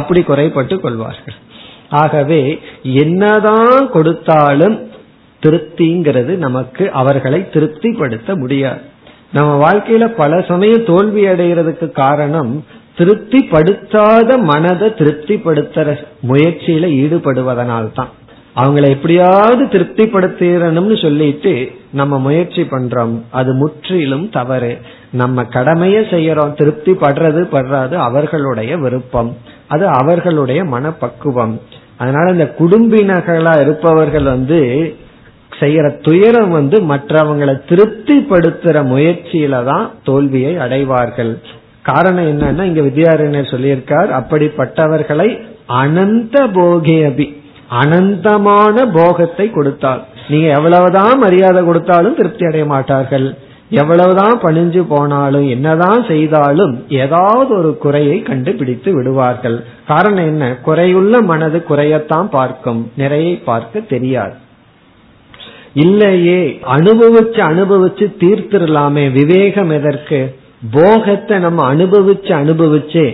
அப்படி குறைப்பட்டு கொள்வார்கள். ஆகவே என்னதான் கொடுத்தாலும் திருப்திங்கிறது நமக்கு அவர்களை திருப்திப்படுத்த முடியாது. நம்ம வாழ்க்கையில பல சமயம் தோல்வி அடைகிறதுக்கு காரணம் திருப்தி படுத்தாத மனதை திருப்திப்படுத்துற முயற்சியில ஈடுபடுவதனால்தான். அவங்களை எப்படியாவது திருப்திப்படுத்தணும்னு சொல்லிட்டு நம்ம முயற்சி பண்றோம், அது முற்றிலும் தவறு. நம்ம கடமையை செய்யறோம், திருப்தி படுறது படுறாது அவர்களுடைய விருப்பம், அது அவர்களுடைய மனப்பக்குவம். அதனால இந்த குடும்பினர்களா இருப்பவர்கள் வந்து செய்யற துயரம் வந்து மற்றவங்களை திருப்திப்படுத்துற முயற்சியில தான் தோல்வியை அடைவார்கள். காரணம் என்னன்னா இங்க வித்யாரண்யர் சொல்லியிருக்கார், அப்படிப்பட்டவர்களை அனந்த போகே அபி, அனந்தமான போகத்தை கொடுத்தால், நீங்க எவ்வளவுதான் மரியாதை கொடுத்தாலும் திருப்தி அடைய மாட்டார்கள், எவ்வளவுதான் பணிஞ்சு போனாலும் என்னதான் செய்தாலும் ஏதாவது ஒரு குறையை கண்டுபிடித்து விடுவார்கள். காரணம் என்ன, குறையுள்ள மனது குறையத்தான் பார்க்கும், நிறையை பார்க்க தெரியாது. இல்லையே, அனுபவிச்சு அனுபவிச்சு தீர்த்திடலாமே, விவேகம் எதற்கு, போகத்தை நம்ம அனுபவிச்சு அனுபவிச்சு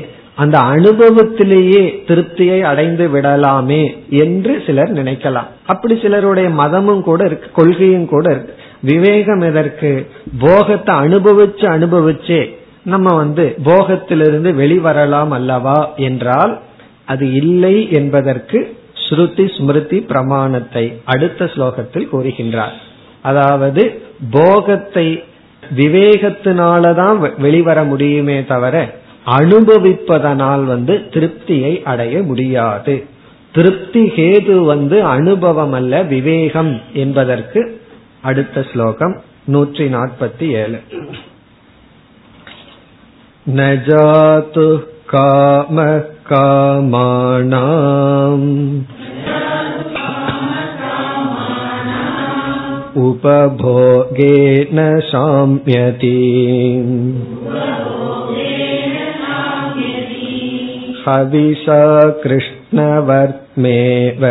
அந்த அனுபவத்திலேயே திருப்தியை அடைந்து விடலாமே என்று சிலர் நினைக்கலாம். அப்படி சிலருடைய மதமும் கூட இருக்கு, கொள்கையும் கூட இருக்கு. விவேகம் எதற்கு? போகத்தை அனுபவிச்சு அனுபவிச்சே நம்ம வந்து போகத்திலிருந்து வெளிவரலாம் அல்லவா என்றால், அது இல்லை என்பதற்கு ஸ்ருதி ஸ்மிருதி பிரமாணத்தை அடுத்த ஸ்லோகத்தில் கூறுகின்றார். அதாவது போகத்தை விவேகத்தினாலதான் வெளிவர முடியுமே தவிர அனுபவிப்பதனால் வந்து திருப்தியை அடைய முடியாது. திருப்தி ஹேது வந்து அனுபவம் அல்ல, விவேகம் என்பதற்கு அடுத்த ஸ்லோகம் நூற்றி நாற்பத்தி ஏழு. நஜாது காம காமானாம் உபபோகேன சாம்யதி ஹவிஷா கிருஷ்ணவர்த்மேவ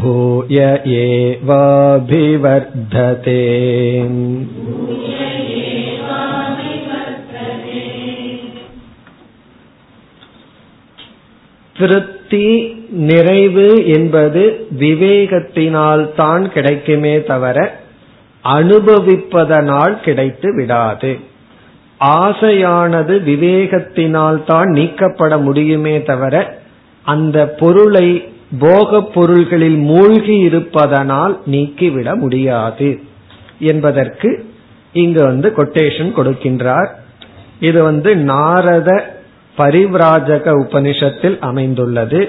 பூய ஏவாபிவர்ததே. திருப்தி நிறைவு என்பது விவேகத்தினால் தான் கிடைக்குமே தவிர அனுபவிப்பதனால் கிடைத்து விடாது. ஆசையானது விவேகத்தினால் தான் நீக்கப்பட முடியுமே தவிர அந்த பொருளை போக பொருள்களில் மூழ்கி இருப்பதனால் நீக்கிவிட முடியாது என்பதற்கு இங்கு வந்து கொட்டேஷன் கொடுக்கின்றார். இது வந்து நாரத பரிவிராஜக உபனிஷத்தில் அமைந்துள்ளது.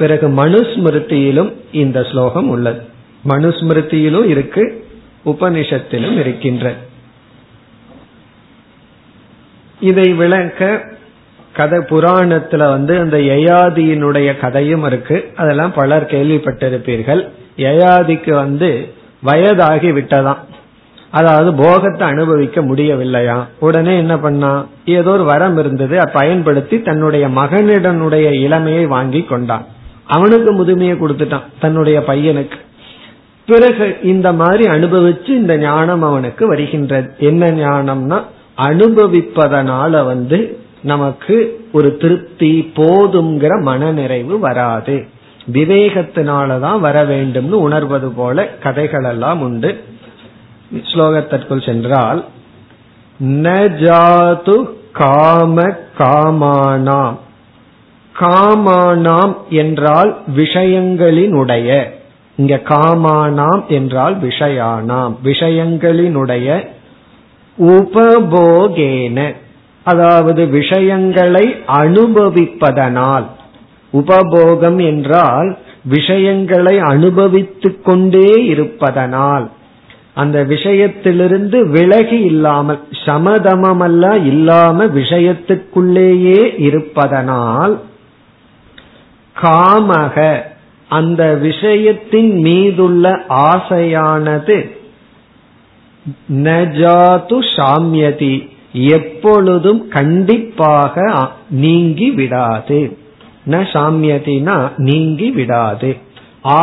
பிறகு மனுஸ்மிருதியிலும் இந்த ஸ்லோகம் உள்ளது. மனுஸ்மிருதியிலும் இருக்கு, உபனிஷத்திலும் இருக்கின்ற. இதை விளக்க கதை புராணத்துல வந்து அந்த யயாதியினுடைய கதையும் இருக்கு. அதெல்லாம் பலர் கேள்விப்பட்டிருப்பீர்கள். யயாதிக்கு வந்து வயதாகி விட்டதாம், அதாவது போகத்தை அனுபவிக்க முடியவில்லையா. உடனே என்ன பண்ணா, ஏதோ ஒரு வரம் இருந்தது, அதை பயன்படுத்தி தன்னுடைய மகனிடனுடைய இளமையை வாங்கி கொண்டான். அவனுக்கு முதுமையை கொடுத்துட்டான் தன்னுடைய பையனுக்கு. பிறகு இந்த மாதிரி அனுபவிச்சு இந்த ஞானம் அவனுக்கு வருகின்றது. என்ன ஞானம்னா, அனுபவிப்பதனால வந்து நமக்கு ஒரு திருப்தி போதுங்கிற மனநிறைவு வராது, விவேகத்தினாலதான் வர வேண்டும்னு உணர்வது போல கதைகள் எல்லாம் உண்டு. ஸ்லோகத்திற்குள் சென்றால், ந ஜாது காம காமானாம். காமானாம் என்றால் விஷயங்களினுடைய, இங்க காமானாம் என்றால் விஷயானாம், விஷயங்களினுடைய உபபோகேன, அதாவது விஷயங்களை அனுபவிப்பதனால். உபபோகம் என்றால் விஷயங்களை அனுபவித்துக் கொண்டே இருப்பதனால், அந்த விஷயத்திலிருந்து விலகி இல்லாமல், சமதமல்ல இல்லாம விஷயத்துக்குள்ளேயே இருப்பதனால், காமக அந்த விஷயத்தின் மீதுள்ள ஆசையானது, நஜாது சாம்யதி எப்பொழுதும் கண்டிப்பாக நீங்கி விடாது. ந சாம்யதினா நீங்கி விடாது,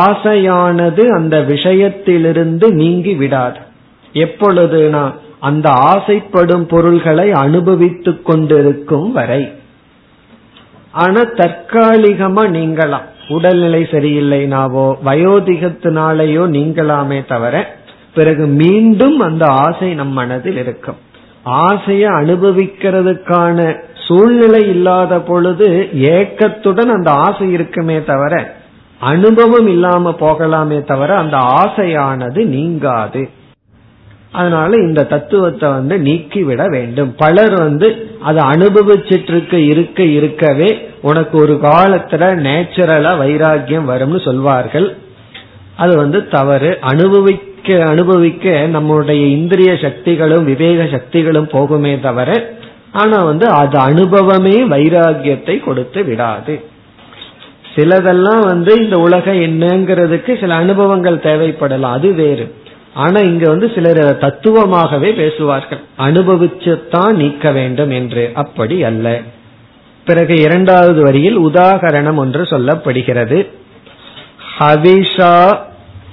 ஆசையானது அந்த விஷயத்திலிருந்து நீங்கி விடாது. எப்பொழுதுனா அந்த ஆசைப்படும் பொருள்களை அனுபவித்துக் கொண்டிருக்கும் வரை. ஆனா தற்காலிகமா நீங்கலாம், உடல்நிலை சரியில்லைனாவோ வயோதிகத்தினாலேயோ நீங்களாமே தவிர, பிறகு மீண்டும் அந்த ஆசை நம் மனதில் இருக்கும். ஆசையை அனுபவிக்கிறதுக்கான சூழ்நிலை இல்லாத பொழுது ஏக்கத்துடன் அந்த ஆசை இருக்குமே தவிர, அனுபவம் இல்லாம போகலாமே தவிர அந்த ஆசையானது நீங்காது. அதனால இந்த தத்துவத்தை வந்து நீக்கிவிட வேண்டும். பலர் வந்து அதை அனுபவிச்சிட்டு இருக்க இருக்க இருக்கவே உனக்கு ஒரு காலத்துல நேச்சுரலா வைராகியம் வரும்னு சொல்வார்கள். அது வந்து தவறு. அனுபவிக்க அனுபவிக்க நம்முடைய இந்திரிய சக்திகளும் விவேக சக்திகளும் போகுமே தவிர, ஆனா வந்து அது அனுபவமே வைராகியத்தை கொடுத்து விடாது. சிலதெல்லாம் வந்து இந்த உலகம் என்னங்கிறதுக்கு சில அனுபவங்கள் தேவைப்படலாம், அது வேறு. ஆனா இங்க வந்து சிலர் தத்துவமாகவே பேசுவார்கள், அனுபவிச்சுத்தான் நீக்க வேண்டும் என்று. அப்படி அல்ல. பிறகு இரண்டாவது வரியில் உதாகரணம் ஒன்று சொல்லப்படுகிறது. ஹவிஷா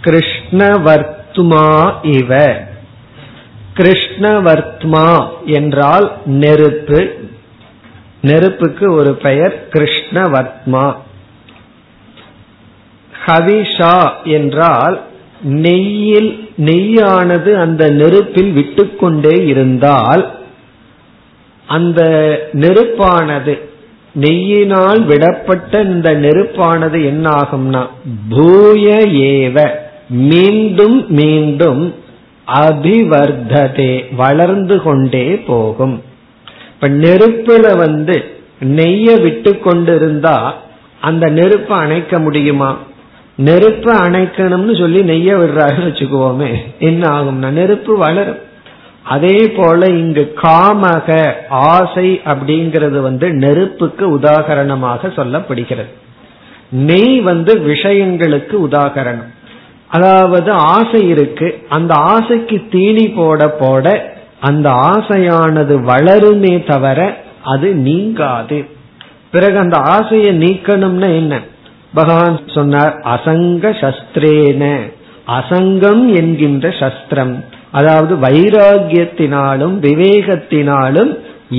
கிருஷ்ணவர்த்துமா இவ கிருஷ்ணவர்த்மா என்றால் நெருப்பு. நெருப்புக்கு ஒரு பெயர் கிருஷ்ணவர்த்மா. ஹவிஷா என்றால் நெய்யில், நெய்யானது அந்த நெருப்பில் விட்டுக்கொண்டே இருந்தால் அந்த நெருப்பானது, நெய்யினால் விடப்பட்ட இந்த நெருப்பானது என்ன ஆகும்னா பூய ஏவ மீண்டும் மீண்டும் அபிவர்ததே வளர்ந்து கொண்டே போகும். இப்ப நெருப்புல வந்து நெய்ய விட்டு கொண்டிருந்தா அந்த நெருப்பை அணைக்க முடியுமா? நெருப்பை அணைக்கணும்னு சொல்லி நெய்ய விடுறாருன்னு வச்சுக்குவோமே, என்ன ஆகும்னா நெருப்பு வளரும். அதே போல இங்கு காமக ஆசை அப்படிங்கிறது வந்து நெருப்புக்கு உதாகரணமாக சொல்லப்படுகிறது. நெய் வந்து விஷயங்களுக்கு உதாகரணம். அதாவது ஆசை இருக்கு, அந்த ஆசைக்கு தீனி போட போட அந்த ஆசையானது வளருமே தவிர அது நீங்காது. பிறகு அந்த ஆசையை நீக்கணும்னா என்ன பகவான் சொன்னார், அசங்க சஸ்திரேன, அசங்கம் என்கின்ற சஸ்திரம், அதாவது வைராகியத்தினாலும் விவேகத்தினாலும்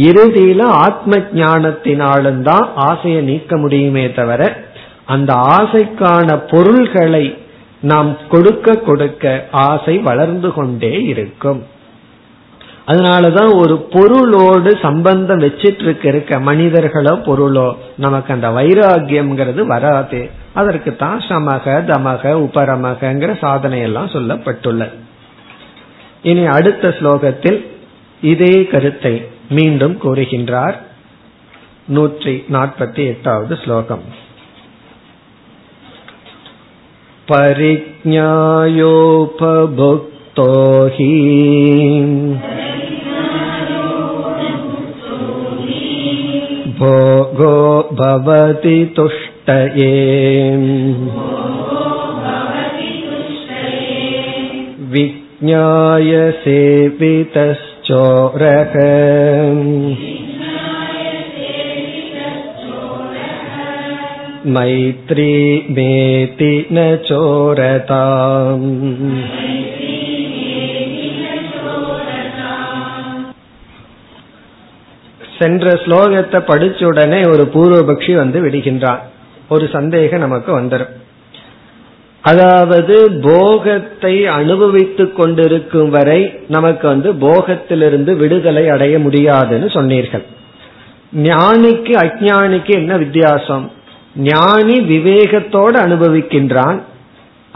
இறுதியில ஆத்ம ஞானத்தினாலும் தான் ஆசையை நீக்க முடியுமே தவிர அந்த ஆசைக்கான பொருள்களை நாம் கொடுக்க கொடுக்க ஆசை வளர்ந்து கொண்டே இருக்கும். அதனாலதான் ஒரு பொருளோடு சம்பந்தம் வச்சிட்டு இருக்க இருக்க மனிதர்களோ பொருளோ நமக்கு அந்த வைராகியம்ங்கிறது வராது. அதற்குத்தான் சமக தமக உபரமகங்கிற சாதனையெல்லாம் சொல்லப்பட்டுள்ளது. இனி அடுத்த ஸ்லோகத்தில் இதே கருத்தை மீண்டும் கூறுகின்றார். நூற்றி நாற்பத்தி எட்டாவது ஸ்லோகம். பரிஜ்ஞாயோபபுக்தோஹி போகோ பவதி துஷ்டயே விஜ்ஞாயசே விதச்சோரக மைத்ரீ மேதி ந சோரதாம். சென்ற ஸ்லோகத்தை படிச்ச உடனே ஒரு பூர்வபக்ஷி வந்து விடுகின்றான். ஒரு சந்தேகம் நமக்கு வந்துடும். அதாவது போகத்தை அனுபவித்துக் கொண்டிருக்கும் வரை நமக்கு வந்து போகத்திலிருந்து விடுதலை அடைய முடியாதுன்னு சொன்னீர்கள். ஞானிக்கு அஞ்ஞானிக்கு என்ன வித்தியாசம்? ஞானி விவேகத்தோடு அனுபவிக்கின்றான்,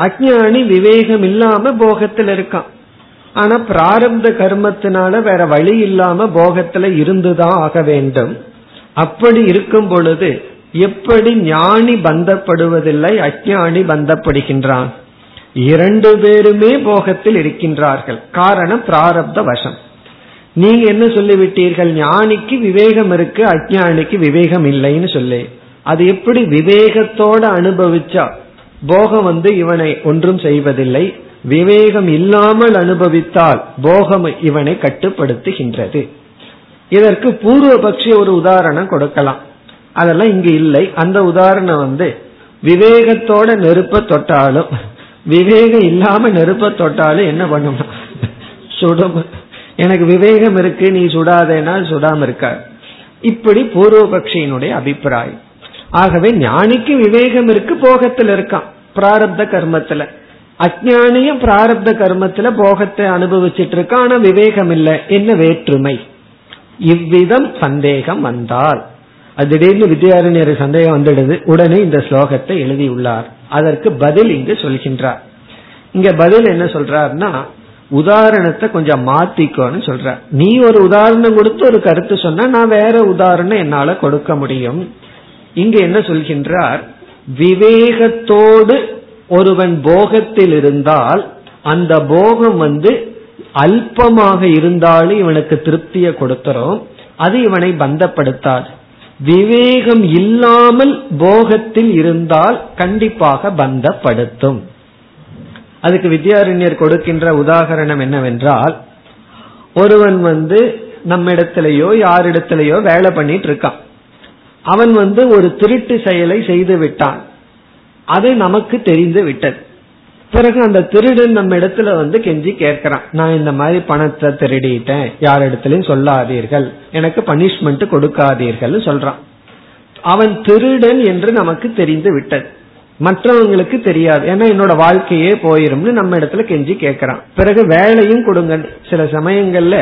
அஞ்ஞானி விவேகம் இல்லாம போகத்தில் இருக்கான். ஆனா பிராரப்த கர்மத்தினால வேற வழி இல்லாம போகத்துல இருந்துதான் ஆக வேண்டும். அப்படி இருக்கும் பொழுது எப்படி ஞானி பந்தப்படுவதில்லை, அஞ்ஞானி பந்தப்படுகின்றான்? இரண்டு பேருமே போகத்தில் இருக்கின்றார்கள். காரணம் பிராரப்த வசம். நீங்க என்ன சொல்லிவிட்டீர்கள், ஞானிக்கு விவேகம் இருக்கு அஞ்ஞானிக்கு விவேகம் இல்லைன்னு சொல்லி. அது எப்படி விவேகத்தோட அனுபவிச்சா போகம் வந்து இவனை ஒன்றும் செய்வதில்லை, விவேகம் இல்லாமல் அனுபவித்தால் போகம் இவனை கட்டுப்படுத்துகின்றது. இதற்கு பூர்வபக்ஷி ஒரு உதாரணம் கொடுக்கலாம். அதெல்லாம் இங்கு இல்லை. அந்த உதாரணம் வந்து விவேகத்தோட நெருப்ப தொட்டாலும் விவேகம் இல்லாம நெருப்ப தொட்டாலும் என்ன பண்ணுமா சுடும். எனக்கு விவேகம் இருக்கு, நீ சுடாதேனா சுடாம இருக்கார். இப்படி பூர்வபக்ஷியினுடைய அபிப்பிராயம். ஆகவே ஞானிக்கு விவேகம் இருக்கு, போகத்தில் இருக்கான் பிராரப்த கர்மத்துல. அஞ்ஞானியும் பிராரப்த கர்மத்துல போகத்தை அனுபவிச்சுட்டு இருக்கான், ஆனா விவேகம் இல்லை. என்ன வேற்றுமை? இவ்விதம் சந்தேகம் வந்தால், அது திடீர்னு வித்யாரண்யர் சந்தேகம் வந்துடுது. உடனே இந்த ஸ்லோகத்தை எழுதியுள்ளார். அதற்கு பதில் இங்கு சொல்கின்றார். இங்க பதில் என்ன சொல்றார்னா, உதாரணத்தை கொஞ்சம் மாத்திக்கோன்னு சொல்ற. நீ ஒரு உதாரணம் கொடுத்து ஒரு கருத்து சொன்னா நான் வேற உதாரணம் என்னால கொடுக்க முடியும். இங்க என்ன சொல்கின்றார், விவேகத்தோடு ஒருவன் போகத்தில் இருந்தால் அந்த போகம் வந்து அல்பமாக இருந்தாலும் இவனுக்கு திருப்தியை கொடுக்கிறோம், அது இவனை பந்தப்படுத்தாது. விவேகம் இல்லாமல் போகத்தில் இருந்தால் கண்டிப்பாக பந்தப்படுத்தும். அதுக்கு வித்யாரண்யர் கொடுக்கின்ற உதாகரணம் என்னவென்றால், ஒருவன் வந்து நம்ம இடத்திலேயோ யாரிடத்திலேயோ வேலை பண்ணிட்டு இருக்கான். அவன் வந்து ஒரு திருட்டு செயலை செய்து விட்டான், அது நமக்கு தெரிந்து விட்டது. பிறகு அந்த திருடன் நம்ம இடத்துல வந்து கெஞ்சி கேட்கிறான், நான் இந்த மாதிரி பணத்தை திருடிட்டேன், யார் இடத்துலயும் சொல்லாதீர்கள், எனக்கு பனிஷ்மெண்ட் கொடுக்காதீர்கள் சொல்றான். அவன் திருடன் என்று நமக்கு தெரிந்து விட்டது, மற்றவங்களுக்கு தெரியாது, ஏன்னா என்னோட வாழ்க்கையே போயிரும்னு நம்ம இடத்துல கெஞ்சி கேட்கிறான். பிறகு வேலையும் கொடுங்க. சில சமயங்கள்ல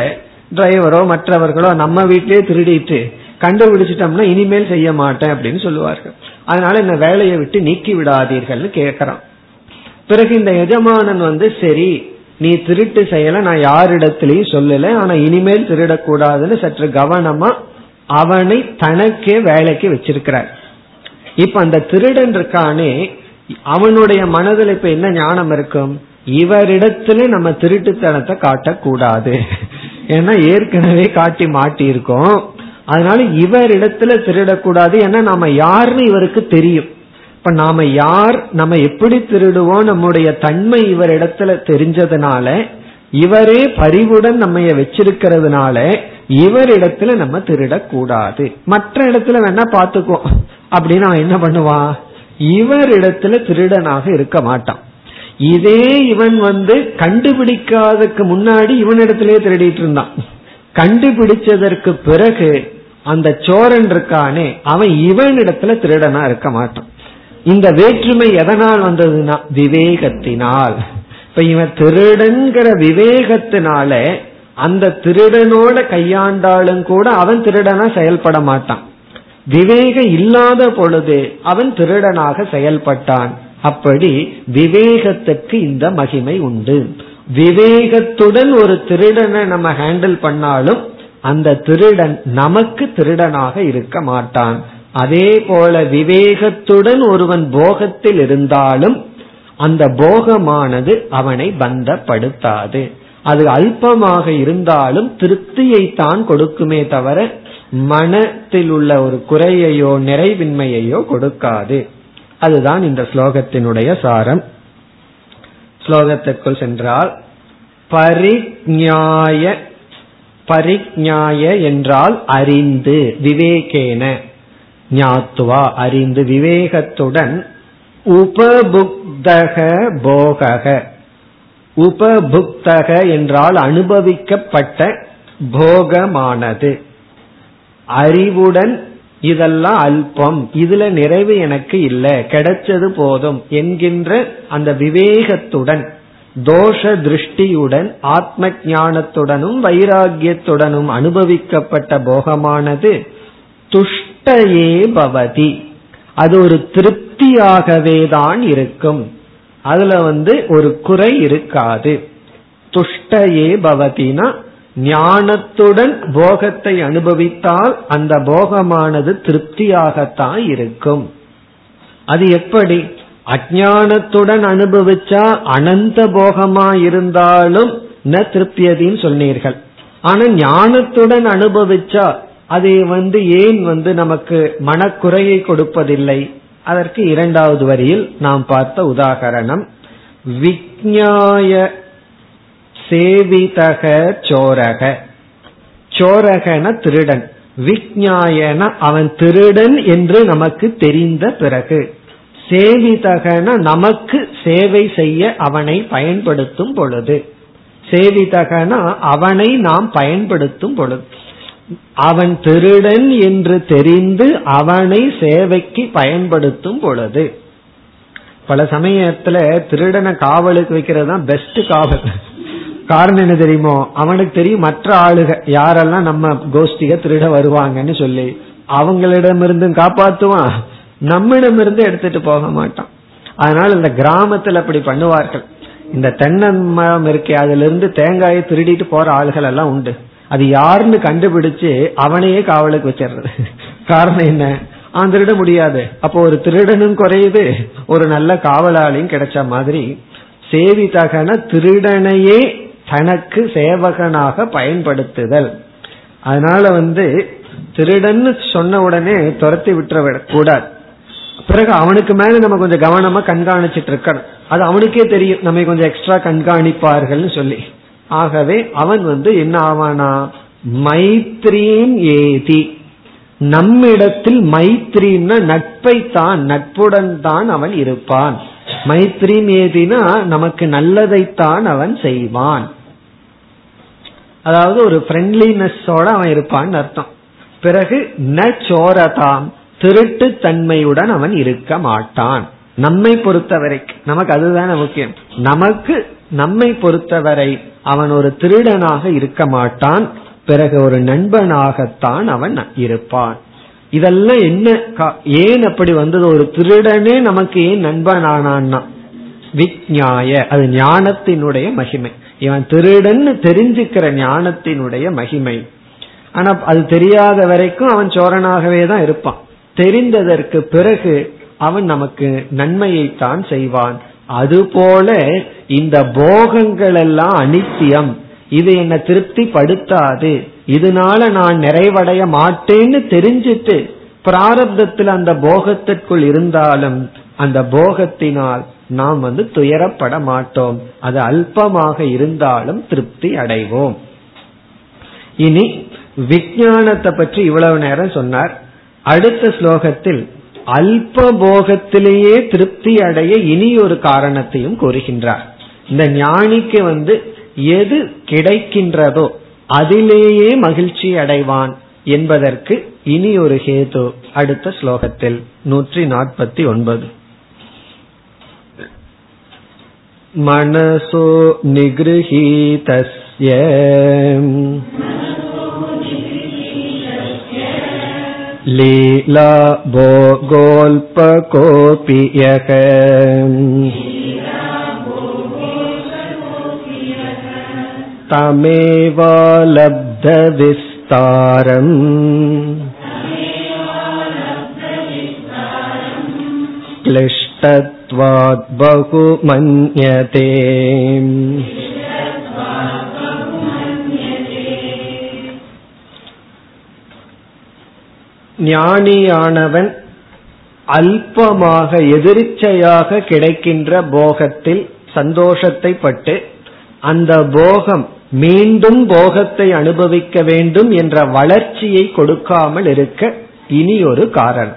டிரைவரோ மற்றவர்களோ நம்ம வீட்டிலேயே திருடிட்டு கண்டுபிடிச்சிட்டோம்னா இனிமேல் செய்ய மாட்டேன் அப்படின்னு சொல்லுவார்கள், அதனால என்ன வேலையை விட்டு நீக்கி விடாதீர்கள் கேட்கிறான். பிறகு இந்த எஜமானன் வந்து, சரி நீ திருட்டு செய்யல, நான் யாரிடத்திலையும் சொல்லல, ஆனா இனிமேல் திருடக்கூடாதுன்னு சற்று கவனமா அவனை தனக்கே வேலைக்கு வச்சிருக்கிறார். இப்ப அந்த திருடன் இருக்கானே, அவனுடைய மனதில் இப்ப என்ன ஞானம் இருக்கும், இவரிடத்துல நம்ம திருட்டுத்தனத்தை காட்டக்கூடாது, ஏன்னா ஏற்கனவே காட்டி மாட்டி இருக்கோம், அதனால இவரிடத்துல திருடக்கூடாது, ஏன்னா நாம யாருன்னு இவருக்கு தெரியும். இப்ப நாம யார், நம்ம எப்படி திருடுவோம், நம்முடைய தன்மை இவர் இடத்துல தெரிஞ்சதுனால, இவரே பரிவுடன் நம்ம வச்சிருக்கிறதுனால இவர் இடத்துல நம்ம திருடக்கூடாது, மற்ற இடத்துல வேணா பாத்துக்கோ அப்படின்னு அவன் என்ன பண்ணுவான், இவர் இடத்துல திருடனாக இருக்க மாட்டான். இதே இவன் வந்து கண்டுபிடிக்காததுக்கு முன்னாடி இவன் இடத்துலயே திருடிட்டு இருந்தான், கண்டுபிடிச்சதற்கு பிறகு அந்த சோரன் இருக்கானே அவன் இவன் இடத்துல திருடனா இருக்க மாட்டான். இந்த வேற்றுமை எதனால் வந்ததுன்னா விவேகத்தினால். இப்ப இவன் திருடன்கிற விவேகத்தினால அந்த திருடனோட கையாண்டாலும் கூட அவன் திருடனா செயல்பட மாட்டான். விவேகம் இல்லாத பொழுது அவன் திருடனாக செயல்பட்டான். அப்படி விவேகத்துக்கு இந்த மகிமை உண்டு. விவேகத்துடன் ஒரு திருடனை நம்ம ஹேண்டில் பண்ணாலும் அந்த திருடன் நமக்கு திருடனாக இருக்க மாட்டான். அதே போல விவேகத்துடன் ஒருவன் போகத்தில் இருந்தாலும் அந்த போகமானது அவனை பந்தப்படுத்தாது. அது அல்பமாக இருந்தாலும் திருப்தியை தான் கொடுக்குமே தவிர மனத்தில் உள்ள ஒரு குறையையோ நிறைவின்மையையோ கொடுக்காது. அதுதான் இந்த ஸ்லோகத்தினுடைய சாரம். ஸ்லோகத்திற்குள் சென்றால் பரிஞாய, பரிஞாய என்றால் அறிந்து, விவேகேன ஞாத்வா அறிந்து, விவேகத்துடன் உபபுக்தக போகக, உபபுக்தக என்றால் அனுபவிக்கப்பட்ட போகமானது அறிவுடன், இதெல்லாம் அல்பம், இதுல நிறைவு எனக்கு இல்ல, கிடைச்சது போதும் என்கின்ற அந்த விவேகத்துடன், தோஷ திருஷ்டியுடன், ஆத்ம ஞானத்துடனும் வைராகியத்துடனும் அனுபவிக்கப்பட்ட போகமானது துஷ்டயே பவதி, அது ஒரு திருப்தியாகவே தான் இருக்கும், அதுல வந்து ஒரு குறை இருக்காது. துஷ்டயே பவதினா ஞானத்துடன் போகத்தை அனுபவித்தால் அந்த போகமானது திருப்தியாகத்தான் இருக்கும். அது எப்படி, அஞ்ஞானத்துடன் அனுபவிச்சா அனந்த போகமா இருந்தாலும் ந திருப்தியதின்னு சொன்னீர்கள், ஆனா ஞானத்துடன் அனுபவிச்சா அதை வந்து ஏன் வந்து நமக்கு மனக்குறையை கொடுப்பதில்லை. அதற்கு இரண்டாவது வரியில் நாம் பார்த்த உதாகரணம், விக்ஞாய சேவிதக சோரக, சோரகன திருடன், விக்ஞாயன அவன் திருடன் என்று நமக்கு தெரிந்த பிறகு, சேவிதகன நமக்கு சேவை செய்ய அவனை பயன்படுத்தும் பொழுது, சேவிதகன அவனை நாம் பயன்படுத்தும் பொழுது, அவன் திருடன் என்று தெரிந்து அவனை சேவைக்கு பயன்படுத்தும் பொழுது. பல சமயத்துல திருடனை காவலுக்கு வைக்கிறது தான் பெஸ்ட் காவல். காரணம் என்ன தெரியுமோ, அவனுக்கு தெரியும் மற்ற ஆளுக யாரெல்லாம் நம்ம கோஷ்டிக திருட வருவாங்கன்னு சொல்லி அவங்களிடமிருந்து காப்பாத்துவான், நம்மிடமிருந்து எடுத்துட்டு போக மாட்டான். அதனால இந்த கிராமத்துல அப்படி பண்ணுவார்கள். இந்த தென்னை மரம் இருக்கே அதுல இருந்து தேங்காயை திருடிட்டு போற ஆளுகள் எல்லாம் உண்டு. அது யாருன்னு கண்டுபிடிச்சு அவனையே காவலுக்கு வச்சிடுறது. காரணம் என்ன, அவன் திருட முடியாது. அப்போ ஒரு திருடனும் குறையுது, ஒரு நல்ல காவலாளியும் கிடைச்ச மாதிரி. சேவிதகன திருடனையே தனக்கு சேவகனாக பயன்படுத்துதல். அதனால வந்து திருடன்னு சொன்ன உடனே துரத்தி விட்டுற கூடாது. பிறகு அவனுக்கு மேல நம்ம கொஞ்சம் கவனமா கண்காணிச்சிட்டு இருக்கணும். அது அவனுக்கே தெரியும் நம்ம கொஞ்சம் எக்ஸ்ட்ரா கண்காணிப்பார்கள் சொல்லி. ஆகவே அவன் வந்து என்ன ஆவானா, மைத்ரீன் ஏதி, நம்மிடத்தில் மைத்ரீன்னா நட்பை தான், நட்புடன் தான் அவன் இருப்பான். மைத்ரி மேதினா நமக்கு நல்லதைத்தான் அவன் செய்வான். அதாவது ஒரு ஃப்ரெண்ட்லினஸோட அவன் இருப்பான் அர்த்தம். பிறகு ந சோரதாம், திருட்டு தன்மையுடன் அவன் இருக்க மாட்டான். நம்மை பொறுத்தவரை நமக்கு அதுதான் முக்கியம். நமக்கு நம்மை பொறுத்தவரை அவன் ஒரு திருடனாக இருக்க மாட்டான். பிறகு ஒரு நண்பனாகத்தான் அவன் இருப்பான். இதெல்லாம் என்ன, ஏன் அப்படி வந்தது? ஒரு திருடனே நமக்கு ஏன் நண்பனானான்னா விஞ்ஞாய, அது ஞானத்தினுடைய மகிமை. இவன் திருடன்னு தெரிஞ்சுக்கிற ஞானத்தினுடைய மகிமை. ஆனா அது தெரியாத வரைக்கும் அவன் சோரனாகவே தான் இருப்பான். தெரிந்ததற்கு பிறகு அவன் நமக்கு நன்மையைத்தான் செய்வான். அதுபோல இந்த போகங்கள் எல்லாம் அனித்தியம், இது என்னை திருப்தி படுத்தாது, இதனால நான் நிறைவடைய மாட்டேன்னு தெரிஞ்சிட்டு பிராரப்தத்தில் அந்த போகத்திற்குள் இருந்தாலும் அந்த போகத்தினால் நாம் வந்து துயரப்பட மாட்டோம். அது அல்பமாக இருந்தாலும் திருப்தி அடைவோம். இனி விஞ்ஞானத்தை பற்றி இவ்வளவு நேரம் சொன்னார். அடுத்த ஸ்லோகத்தில் அல்ப போகத்திலேயே திருப்தி அடைய இனி ஒரு காரணத்தையும் கூறுகின்றார். இந்த ஞானிக்கு வந்து எது கிடைக்கின்றதோ அதிலேயே மகிழ்ச்சி அடைவான் என்பதற்கு இனி ஒரு ஹேது அடுத்த ஸ்லோகத்தில். நூற்றி நாற்பத்தி ஒன்பது. மனசோ நிகிருஹீதஸ்ய லீலா போகோல்பகோபியக தமேவா லப்த விஸ்தாரம் கிளிஷ்டத்வாத் பகு மன்யதே. ஞானியானவன் அல்பமாக எதிர்ச்சையாக கிடைக்கின்ற போகத்தில் சந்தோஷத்தை பட்டு அந்த போகம் மீண்டும் போகத்தை அனுபவிக்க வேண்டும் என்ற வளர்ச்சியை கொடுக்காமல் இருக்க இனி ஒரு காரணம்.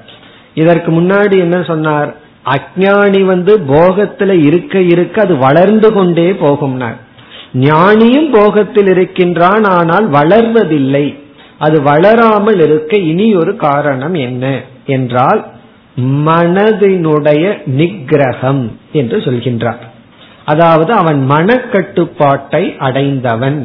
இதற்கு முன்னாடி என்ன சொன்னார்? அஞ்ஞானி வந்து போகத்துல இருக்க இருக்க அது வளர்ந்து கொண்டே போகும்னார். ஞானியும் போகத்தில் இருக்கின்றான், ஆனால் வளர்வதில்லை. அது வளராமல் இருக்க இனி ஒரு காரணம் என்ன என்றால் மனதினுடைய நிக்கிரகம் என்று சொல்கின்றார். அதாவது அவன் மனக்கட்டுப்பாட்டை அடைந்தவன்.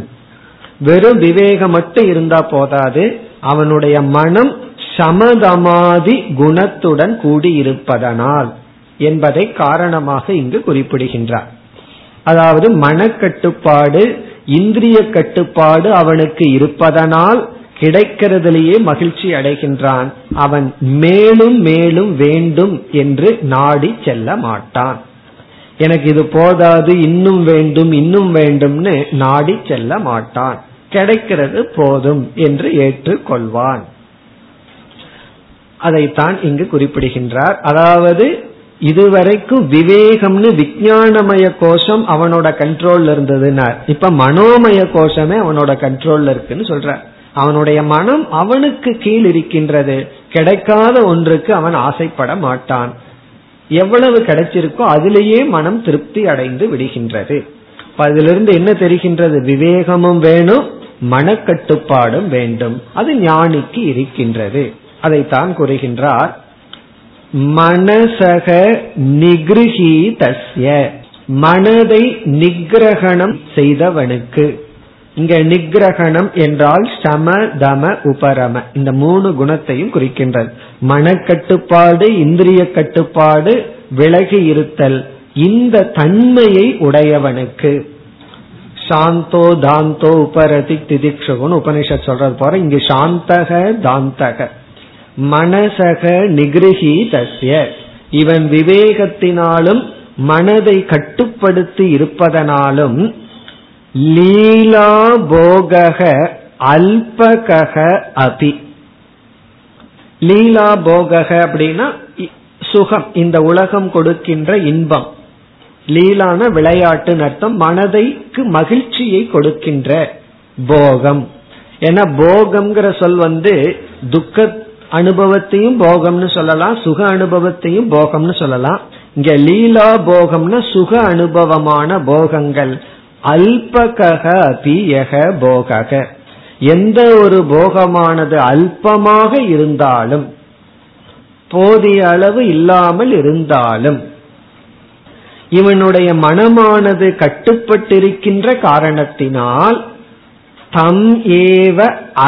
வெறும் விவேகம் மட்டும் இருந்தா போதாது, அவனுடைய மனம் சமதமாதி குணத்துடன் கூடியிருப்பதனால் என்பதை காரணமாக இங்கு குறிப்பிடுகின்றார். அதாவது மனக்கட்டுப்பாடு, இந்திரிய கட்டுப்பாடு அவனுக்கு இருப்பதனால் கிடைக்கிறதிலேயே மகிழ்ச்சி அடைகின்றான். அவன் மேலும் மேலும் வேண்டும் என்று நாடி செல்ல மாட்டான். எனக்கு இது போதாது, இன்னும் வேண்டும் இன்னும் வேண்டும்னு நாடி செல்ல மாட்டான். கிடைக்கிறது போதும் என்று ஏற்றுக்கொள்வான். அதைத்தான் இங்கு குறிப்பிடுகின்றார். அதாவது இதுவரைக்கும் விவேகம்னு விஞ்ஞானமய கோஷம் அவனோட கண்ட்ரோல்ல இருந்ததுனார். இப்ப மனோமய கோஷமே அவனோட கண்ட்ரோல்ல இருக்குன்னு சொல்றார். அவனுடைய மனம் அவனுக்கு கீழ் இருக்கின்றது. கிடைக்காத ஒன்றுக்கு அவன் ஆசைப்பட மாட்டான். எவ்வளவு கிடைச்சிருக்கோ அதிலேயே மனம் திருப்தி அடைந்து விடுகின்றது. அதிலிருந்து என்ன தெரிகின்றது? விவேகமும் வேணும், மனக்கட்டுப்பாடும் வேண்டும். அது ஞானிக்கு இருக்கின்றது. அதைத்தான் கூறுகின்றார். மனசக நிகிருஹீதஸ்ய, மனதை நிகிரகணம் செய்தவனுக்கு. இங்க நிகிரகணம் என்றால் சம தம உபரம, இந்த மூணு குணத்தையும் குறிக்கின்றது. மனக்கட்டுப்பாடு, இந்திரிய கட்டுப்பாடு, விலகி இருத்தல், இந்த தன்மையை உடையவனுக்கு சாந்தோ தாந்தோ உபரதி திதிக்ஷகுன்னு உபனிஷத் சொல்றது போற இங்கு சாந்தக தாந்தக மனசக நிகிருஹீதஸ்ய, இவன் விவேகத்தினாலும் மனதை கட்டுப்படுத்தி இருப்பதனாலும் லீலா போகக அல்பகக அபி. லீலா போகக அப்படின்னா சுகம், இந்த உலகம் கொடுக்கின்ற இன்பம். லீலான விளையாட்டு அர்த்தம். மனதைக்கு மகிழ்ச்சியை கொடுக்கின்ற போகம். ஏன்னா போகம்ங்கிற சொல் வந்து துக்க அனுபவத்தையும் போகம்னு சொல்லலாம், சுக அனுபவத்தையும் போகம்னு சொல்லலாம். இங்க லீலா போகம்னா சுக அனுபவமான போகங்கள். அல்பகக அபியக போகக, எந்த ஒரு போகமானது அல்பமாக இருந்தாலும் போதிய அளவு இல்லாமல் இருந்தாலும் இவனுடைய மனமானது கட்டுப்பட்டிருக்கின்ற காரணத்தினால் தம் ஏவ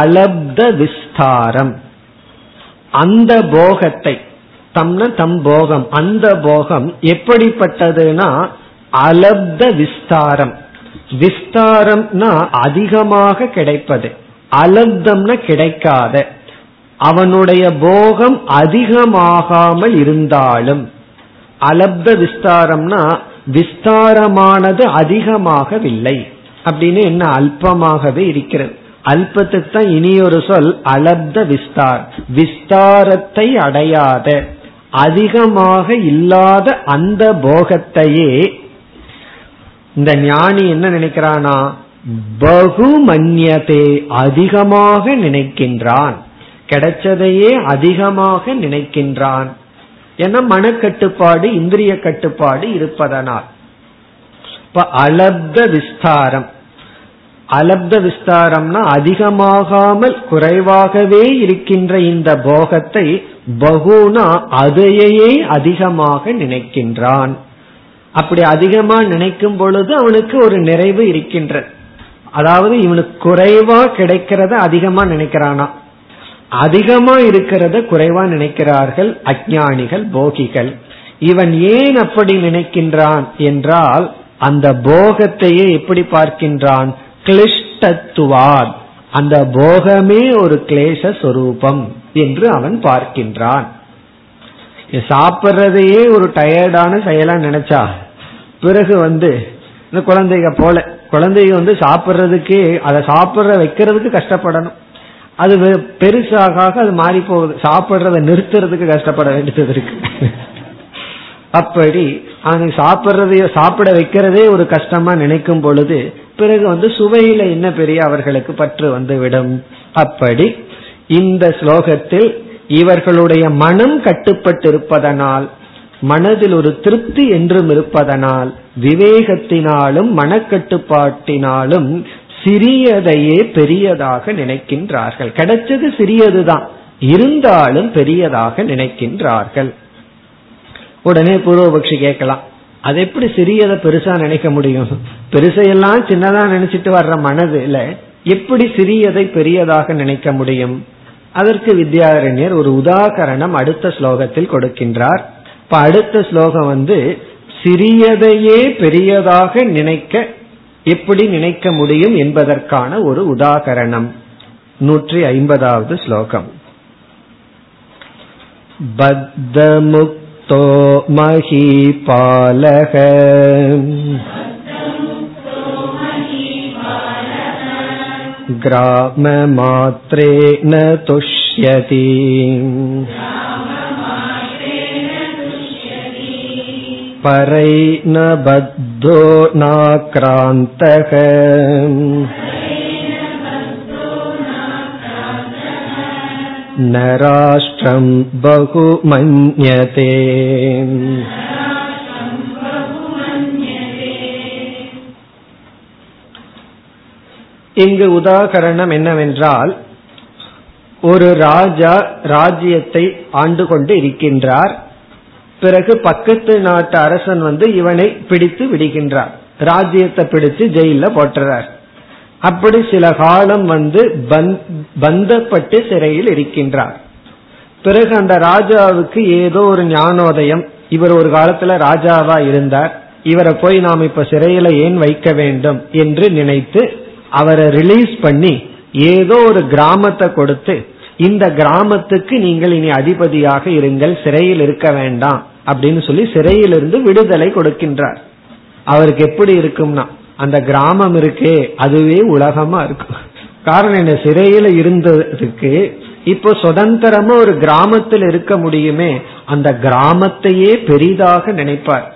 அலப்த விஸ்தாரம், அந்த போகத்தை தம்ன தம் போகம், அந்த போகம் எப்படிப்பட்டதுன்னா அலப்த விஸ்தாரம். விஸ்தாரம்னா அதிகமாக கிடைப்பது, அலப்தம்னா கிடைக்காத. அவனுடைய போகம் அதிகமாகாமல் இருந்தாலும், அலப்த விஸ்தாரம்னா விஸ்தாரமானது அதிகமாகவில்லை. அப்படின்னு என்ன, அல்பமாகவே இருக்கிறது. அல்பத்துக்கு தான் இனியொரு சொல் அலப்த விஸ்தார், விஸ்தாரத்தை அடையாத அதிகமாக இல்லாத அந்த போகத்தையே இந்த ஞானி என்ன நினைக்கிறானா, பகுமன்யதே அதிகமாக நினைக்கின்றான், கிடைச்சதையே அதிகமாக நினைக்கின்றான். ஏன்னா மனக்கட்டுப்பாடு இந்திரிய கட்டுப்பாடு இருப்பதனால். இப்ப அலப்த விஸ்தாரம், அலப்த விஸ்தாரம்னா அதிகமாகாமல் குறைவாகவே இருக்கின்ற இந்த போகத்தை பகுனா அதையே அதிகமாக நினைக்கின்றான். அப்படி அதிகமா நினைக்கும் பொழுது அவனுக்கு ஒரு நிறைவு இருக்கின்றது. அதாவது இவனுக்கு குறைவா கிடைக்கிறத அதிகமா நினைக்கிறானா, அதிகமா இருக்கிறத குறைவா நினைக்கிறார்கள் அஞ்ஞானிகள், போகிகள். இவன் ஏன் அப்படி நினைக்கின்றான் என்றால் அந்த போகத்தையே எப்படி பார்க்கின்றான், கிளிஷ்டத்துவாத், அந்த போகமே ஒரு கிளேச சொரூபம் என்று அவன் பார்க்கின்றான். சாப்பிட்றதையே ஒரு டயர்டான செயலா நினைச்சா பிறகு வந்து இந்த குழந்தைக போல, குழந்தைங்க வந்து சாப்பிட்றதுக்கு அதை சாப்பிட்ற வைக்கிறதுக்கு கஷ்டப்படணும், அது பெருசாக அது மாறி போகுது, சாப்பிட்றத நிறுத்துறதுக்கு கஷ்டப்பட வேண்டியது இருக்கு. அப்படி அவனுக்கு சாப்பிட்றதையோ சாப்பிட வைக்கிறதே ஒரு கஷ்டமா நினைக்கும் பொழுது பிறகு வந்து சுவையில என்ன பெரிய அவர்களுக்கு பற்று வந்து விடும். அப்படி இந்த ஸ்லோகத்தில் இவர்களுடைய மனம் கட்டுப்பட்டிருப்பதனால், மனதில் ஒரு திருப்தி என்றும் இருப்பதனால், விவேகத்தினாலும் மனக்கட்டுப்பாட்டினாலும் சிறியதையே பெரியதாக நினைக்கின்றார்கள். கிடைச்சது சிறியதுதான் இருந்தாலும் பெரியதாக நினைக்கின்றார்கள். உடனே பூர்வபக்ஷி கேட்கலாம், அது எப்படி சிறியதை பெருசா நினைக்க முடியும், பெருசையெல்லாம் சின்னதா நினைச்சிட்டு வர்ற மனதுல எப்படி சிறியதை பெரியதாக நினைக்க முடியும்? அதற்கு வித்யாரண்யர் ஒரு உதாகரணம் அடுத்த ஸ்லோகத்தில் கொடுக்கின்றார். இப்ப அடுத்த ஸ்லோகம் வந்து சிறியதையே பெரியதாக நினைக்க எப்படி நினைக்க முடியும் என்பதற்கான ஒரு உதாகரணம். நூற்றி ஐம்பதாவது ஸ்லோகம். பத்தமுக்தோ மஹிபாலக கிராம மாத்ரே ந துஷ்யதி. பரை ந பத்தோ நாக்ராந்தக ந ராஷ்ட்ரம் பகு மன்யதே. இங்கு உதாகரணம் என்னவென்றால், ஒரு ராஜா ராஜ்யத்தை ஆண்டு கொண்டு இருக்கின்றார். பிறகு பக்கத்து நாட்டு அரசன் வந்து இவனை பிடித்து விடுகின்றார், ராஜ்யத்தை பிடித்து ஜெயில போட்டுறார். அப்படி சில காலம் வந்து பந்தப்பட்டு சிறையில் இருக்கின்றார். பிறகு அந்த ராஜாவுக்கு ஏதோ ஒரு ஞானோதயம், இவர் ஒரு காலத்துல ராஜாவா இருந்தார், இவரை போய் நாம் இப்ப சிறையில ஏன் வைக்க வேண்டும் என்று நினைத்து அவரை ரிலீஸ் பண்ணி ஏதோ ஒரு கிராமத்தை கொடுத்து, இந்த கிராமத்துக்கு நீங்கள் இனி அதிபதியாக இருங்கள், சிறையில் இருக்க வேண்டாம் அப்படின்னு சொல்லி சிறையிலிருந்து விடுதலை கொடுக்கின்றார். அவருக்கு எப்படி இருக்கும்னா, அந்த கிராமம் இருக்கே அதுவே உலகமா இருக்கும். காரணம் என்ன, சிறையில இருந்ததுக்கு இப்போ சுதந்திரமா ஒரு கிராமத்தில் இருக்க முடியுமே, அந்த கிராமத்தையே பெரிதாக நினைப்பார்.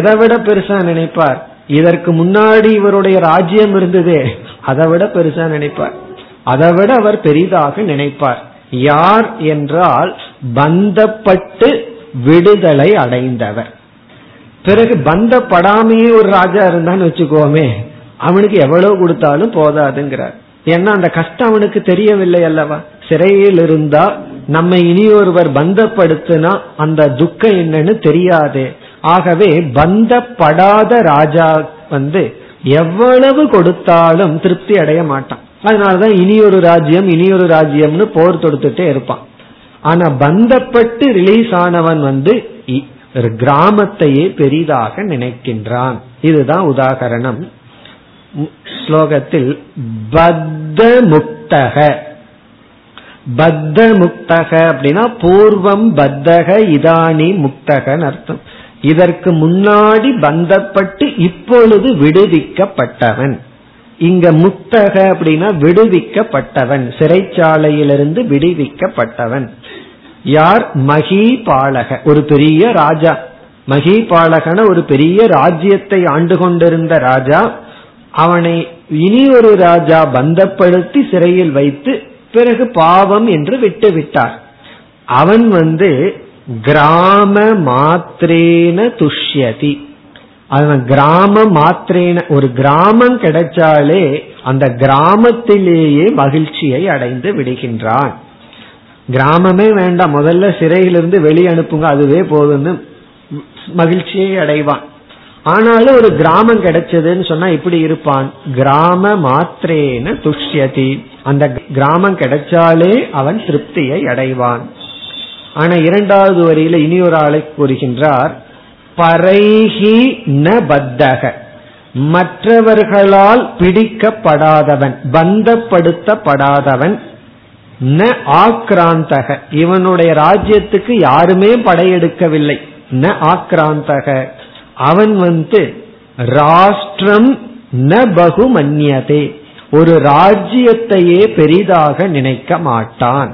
எதை விட பெருசா நினைப்பார், இதற்கு முன்னாடி இவருடைய ராஜ்யம் இருந்ததே அதை விட பெருசா நினைப்பார், அதை விட அவர் பெரிதாக நினைப்பார். யார் என்றால் பந்தப்பட்டு விடுதலை அடைந்தவர், பிறகு பந்தப்படாமையே ஒரு ராஜா இருந்தான்னு வச்சுக்கோமே, அவனுக்கு எவ்வளவு கொடுத்தாலும் போதாதுங்கிறார். ஏன்னா அந்த கஷ்டம் அவனுக்கு தெரியவில்லை அல்லவா. சிறையில் இருந்தா நம்ம இனி ஒருவர் பந்தப்படுத்தினா அந்த துக்கம் என்னன்னு தெரியாது. ஆகவே பந்தப்படாத ராஜா வந்து எவ்வளவு கொடுத்தாலும் திருப்தி அடைய மாட்டான். அதனாலதான் இனியொரு ராஜ்யம் இனியொரு ராஜ்யம்னு போர் தொடுத்துட்டே இருப்பான். ஆனா பந்தப்பட்டு ரிலீஸ் ஆனவன் வந்து கிராமத்தையே பெரிதாக நினைக்கின்றான். இதுதான் உதாகரணம். ஸ்லோகத்தில் பத்த முக்தக, பத்த முக்தக அப்படின்னா பூர்வம் பத்தக இதானி முக்தகன்னு அர்த்தம். இதற்கு முன்னாடி பந்தப்பட்டு இப்பொழுது விடுவிக்கப்பட்டவன். இங்க முக்தக அப்படின்னா விடுவிக்கப்பட்டவன், சிறைச்சாலையிலிருந்து விடுவிக்கப்பட்டவன். யார்? மகிபாலக, ஒரு பெரிய ராஜா. மகிபாலகன ஒரு பெரிய ராஜ்யத்தை ஆண்டு கொண்டிருந்த ராஜா. அவனை இனி ஒரு ராஜா பந்தப்படுத்தி சிறையில் வைத்து பிறகு பாவம் என்று விட்டு விட்டார். அவன் வந்து கிராம மாத்திரேன துஷ்யதி, அவன் கிராம மாத்திரேன, ஒரு கிராமம் கிடைச்சாலே அந்த கிராமத்திலேயே மகிழ்ச்சியை அடைந்து விடுகின்றான். கிராமமே வேண்டாம், முதல்ல சிறையிலிருந்து வெளியனுப்புங்க அதுவே போதும்னு மகிழ்ச்சியை அடைவான். ஆனாலும் ஒரு கிராமம் கிடைச்சதுன்னு சொன்னா இப்படி இருப்பான், கிராம மாத்திரேன துஷ்யதி, அந்த கிராமம் கிடைச்சாலே அவன் திருப்தியை அடைவான். ஆனா இரண்டாவது வரியில இனி ஒரு ஆளை கூறுகின்றார், பரைஹி ந பத்தக, மற்றவர்களால் பிடிக்கப்படாதவன், பந்தப்படுத்தப்படாதவன், ந ஆக்ராந்தக, இவனுடைய ராஜ்யத்துக்கு யாருமே படையெடுக்கவில்லை, ந ஆக்ராந்தக, அவன் வந்து ராஷ்டிரம் ந பகுமன்யதே, ஒரு ராஜ்யத்தையே பெரிதாக நினைக்க மாட்டான்.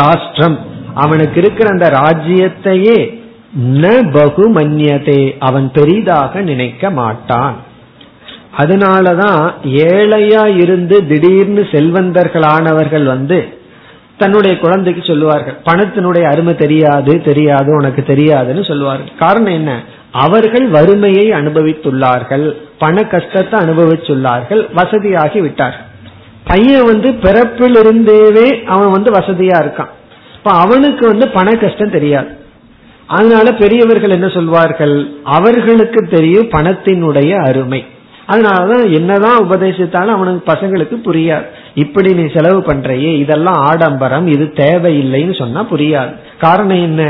ராஷ்டிரம் அவனுக்கு இருக்கிற அந்த ராஜ்யத்தையே ந பகுமன்யதே, அவன் பெரிதாக நினைக்க மாட்டான். அதனாலதான் ஏழையா இருந்து திடீர்னு செல்வந்தர்களானவர்கள் வந்து தன்னுடைய குழந்தைக்கு சொல்லுவார்கள், பணத்தினுடைய அருமை தெரியாது தெரியாது உனக்கு தெரியாதுன்னு சொல்லுவார்கள். காரணம் என்ன? அவர்கள் வறுமையை அனுபவித்துள்ளார்கள், பண கஷ்டத்தை அனுபவிச்சுள்ளார்கள், வசதியாகி விட்டார்கள். பையன் வந்து பிறப்பிலிருந்தேவே அவன் வந்து வசதியா இருக்கான். இப்ப அவனுக்கு வந்து பண கஷ்டம் தெரியாது. அதனால பெரியவர்கள் என்ன சொல்வார்கள், அவர்களுக்கு தெரியும் பணத்தினுடைய அருமை. அதனாலதான் என்னதான் உபதேசித்தாலும் அவனுக்கு பசங்களுக்கு புரியாது. இப்படி நீ செலவு பண்றையே, இதெல்லாம் ஆடம்பரம், இது தேவையில்லைன்னு சொன்னா புரியாது. காரணம் என்ன?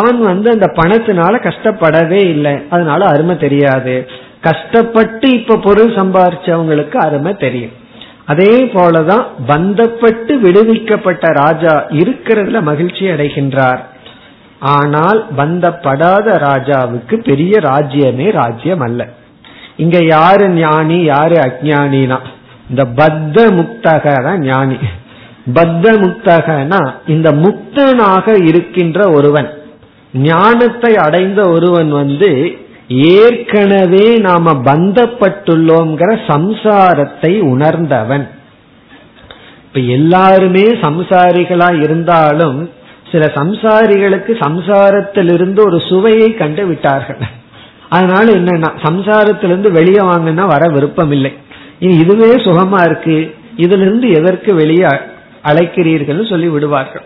அவன் வந்து அந்த பணத்தினால கஷ்டப்படவே இல்லை, அதனால அருமை தெரியாது. கஷ்டப்பட்டு இப்ப பொருள் சம்பாதிச்சவங்களுக்கு அருமை தெரியும். அதே போலதான் பந்தப்பட்டு விடுவிக்கப்பட்ட ராஜா இருக்கிறதுல மகிழ்ச்சி அடைகின்றார். ஆனால் பந்தப்படாத ராஜாவுக்கு பெரிய ராஜ்யமே ராஜ்யம் அல்ல. இங்க யாரு ஞானி யாரு அஜ்ஞானினா, இந்த பத்த முக்தகன ஞானி. பத்த முக்தகனா இந்த முக்தனாக இருக்கின்ற ஒருவன், ஞானத்தை அடைந்த ஒருவன் வந்து ஏற்கனவே நாம பந்தப்பட்டுள்ளோங்கிற சம்சாரத்தை உணர்ந்தவன். இப்ப எல்லாருமே சம்சாரிகளா இருந்தாலும் சில சம்சாரிகளுக்கு சம்சாரத்திலிருந்து ஒரு சுவையை கண்டு விட்டார்கள். அதனால என்னன்னா சம்சாரத்திலிருந்து வெளியே வாங்கினா வர விருப்பம் இல்லை. இனி இதுவே சுகமா இருக்கு, இதுல இருந்து எதற்கு வெளியே அழைக்கிறீர்கள் சொல்லி விடுவார்கள்.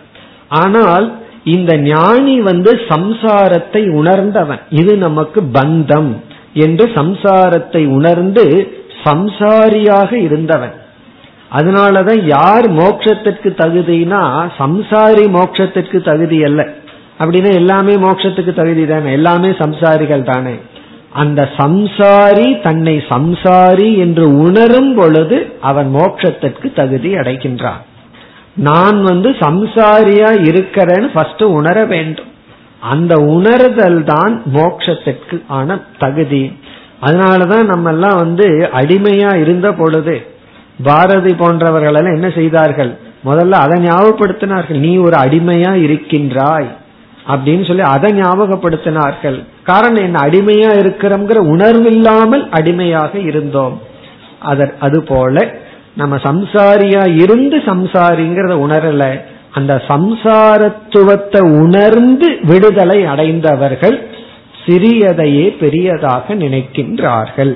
ஆனால் இந்த ஞானி வந்து சம்சாரத்தை உணர்ந்தவன், இது நமக்கு பந்தம் என்று சம்சாரத்தை உணர்ந்து சம்சாரியாக இருந்தவன். அதனாலதான் யார் மோட்சத்திற்கு தகுதினா, சம்சாரி மோட்சத்திற்கு தகுதி அல்ல. அப்படின்னா எல்லாமே மோட்சத்துக்கு தகுதி தானே, எல்லாமே சம்சாரிகள் தானே. அந்த சம்சாரி தன்னை சம்சாரி என்று உணரும் பொழுது அவன் மோட்சத்திற்கு தகுதி அடைகின்றான். நான் வந்து சம்சாரியா இருக்கிறேன்னு ஃபர்ஸ்ட் உணர வேண்டும். அந்த உணர்தல் தான் மோட்சத்திற்கு ஆன தகுதி. அதனாலதான் நம்ம எல்லாம் வந்து அடிமையா இருந்த பொழுது பாரதி போன்றவர்களெல்லாம் என்ன செய்தார்கள், முதல்ல அதை ஞாபகப்படுத்தினார்கள். நீ ஒரு அடிமையா இருக்கின்றாய் அப்படின்னு சொல்லி அதை ஞாபகப்படுத்தினார்கள். காரணம் என்ன? அடிமையா இருக்கிறோங்கிற உணர்வு இல்லாமல் அடிமையாக இருந்தோம். அது போல நம்ம சம்சாரியா இருந்து சம்சாரிங்கிறத உணரல, அந்த சம்சாரத்துவத்தை உணர்ந்து விடுதலை அடைந்தவர்கள் சிறியதையே பெரியதாக நினைக்கின்றார்கள்.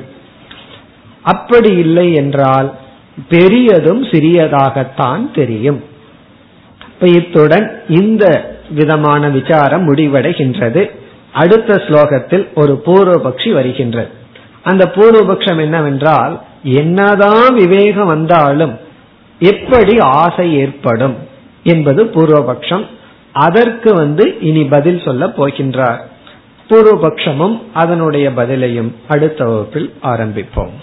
அப்படி இல்லை என்றால் பெரியதும் சிறியதாகத்தான் தெரியும். இத்துடன் இந்த விதமான விசாரம் முடிவடைகின்றது. அடுத்த ஸ்லோகத்தில் ஒரு பூர்வபக்ஷி வருகின்றது. அந்த பூர்வபக்ஷம் என்னவென்றால், என்னதான் விவேகம் வந்தாலும் எப்படி ஆசை ஏற்படும் என்பது பூர்வபக்ஷம். அதற்கு வந்து இனி பதில் சொல்ல போகின்றார். பூர்வபக்ஷமும் அதனுடைய பதிலையும் அடுத்த வகுப்பில் ஆரம்பிப்போம்.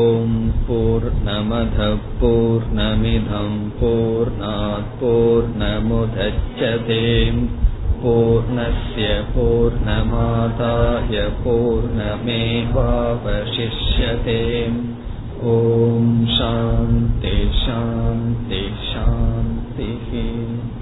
ஓம் பூர்ணமத பூர்ணமிதம் பூர்ணாத் பூர்ணமுதச்யதே பூர்ணஸ்ய பூர்ணமாதாய பூர்ணமேவாவசிஷ்யதே. ஓம் சாந்தி சாந்தி சாந்தி.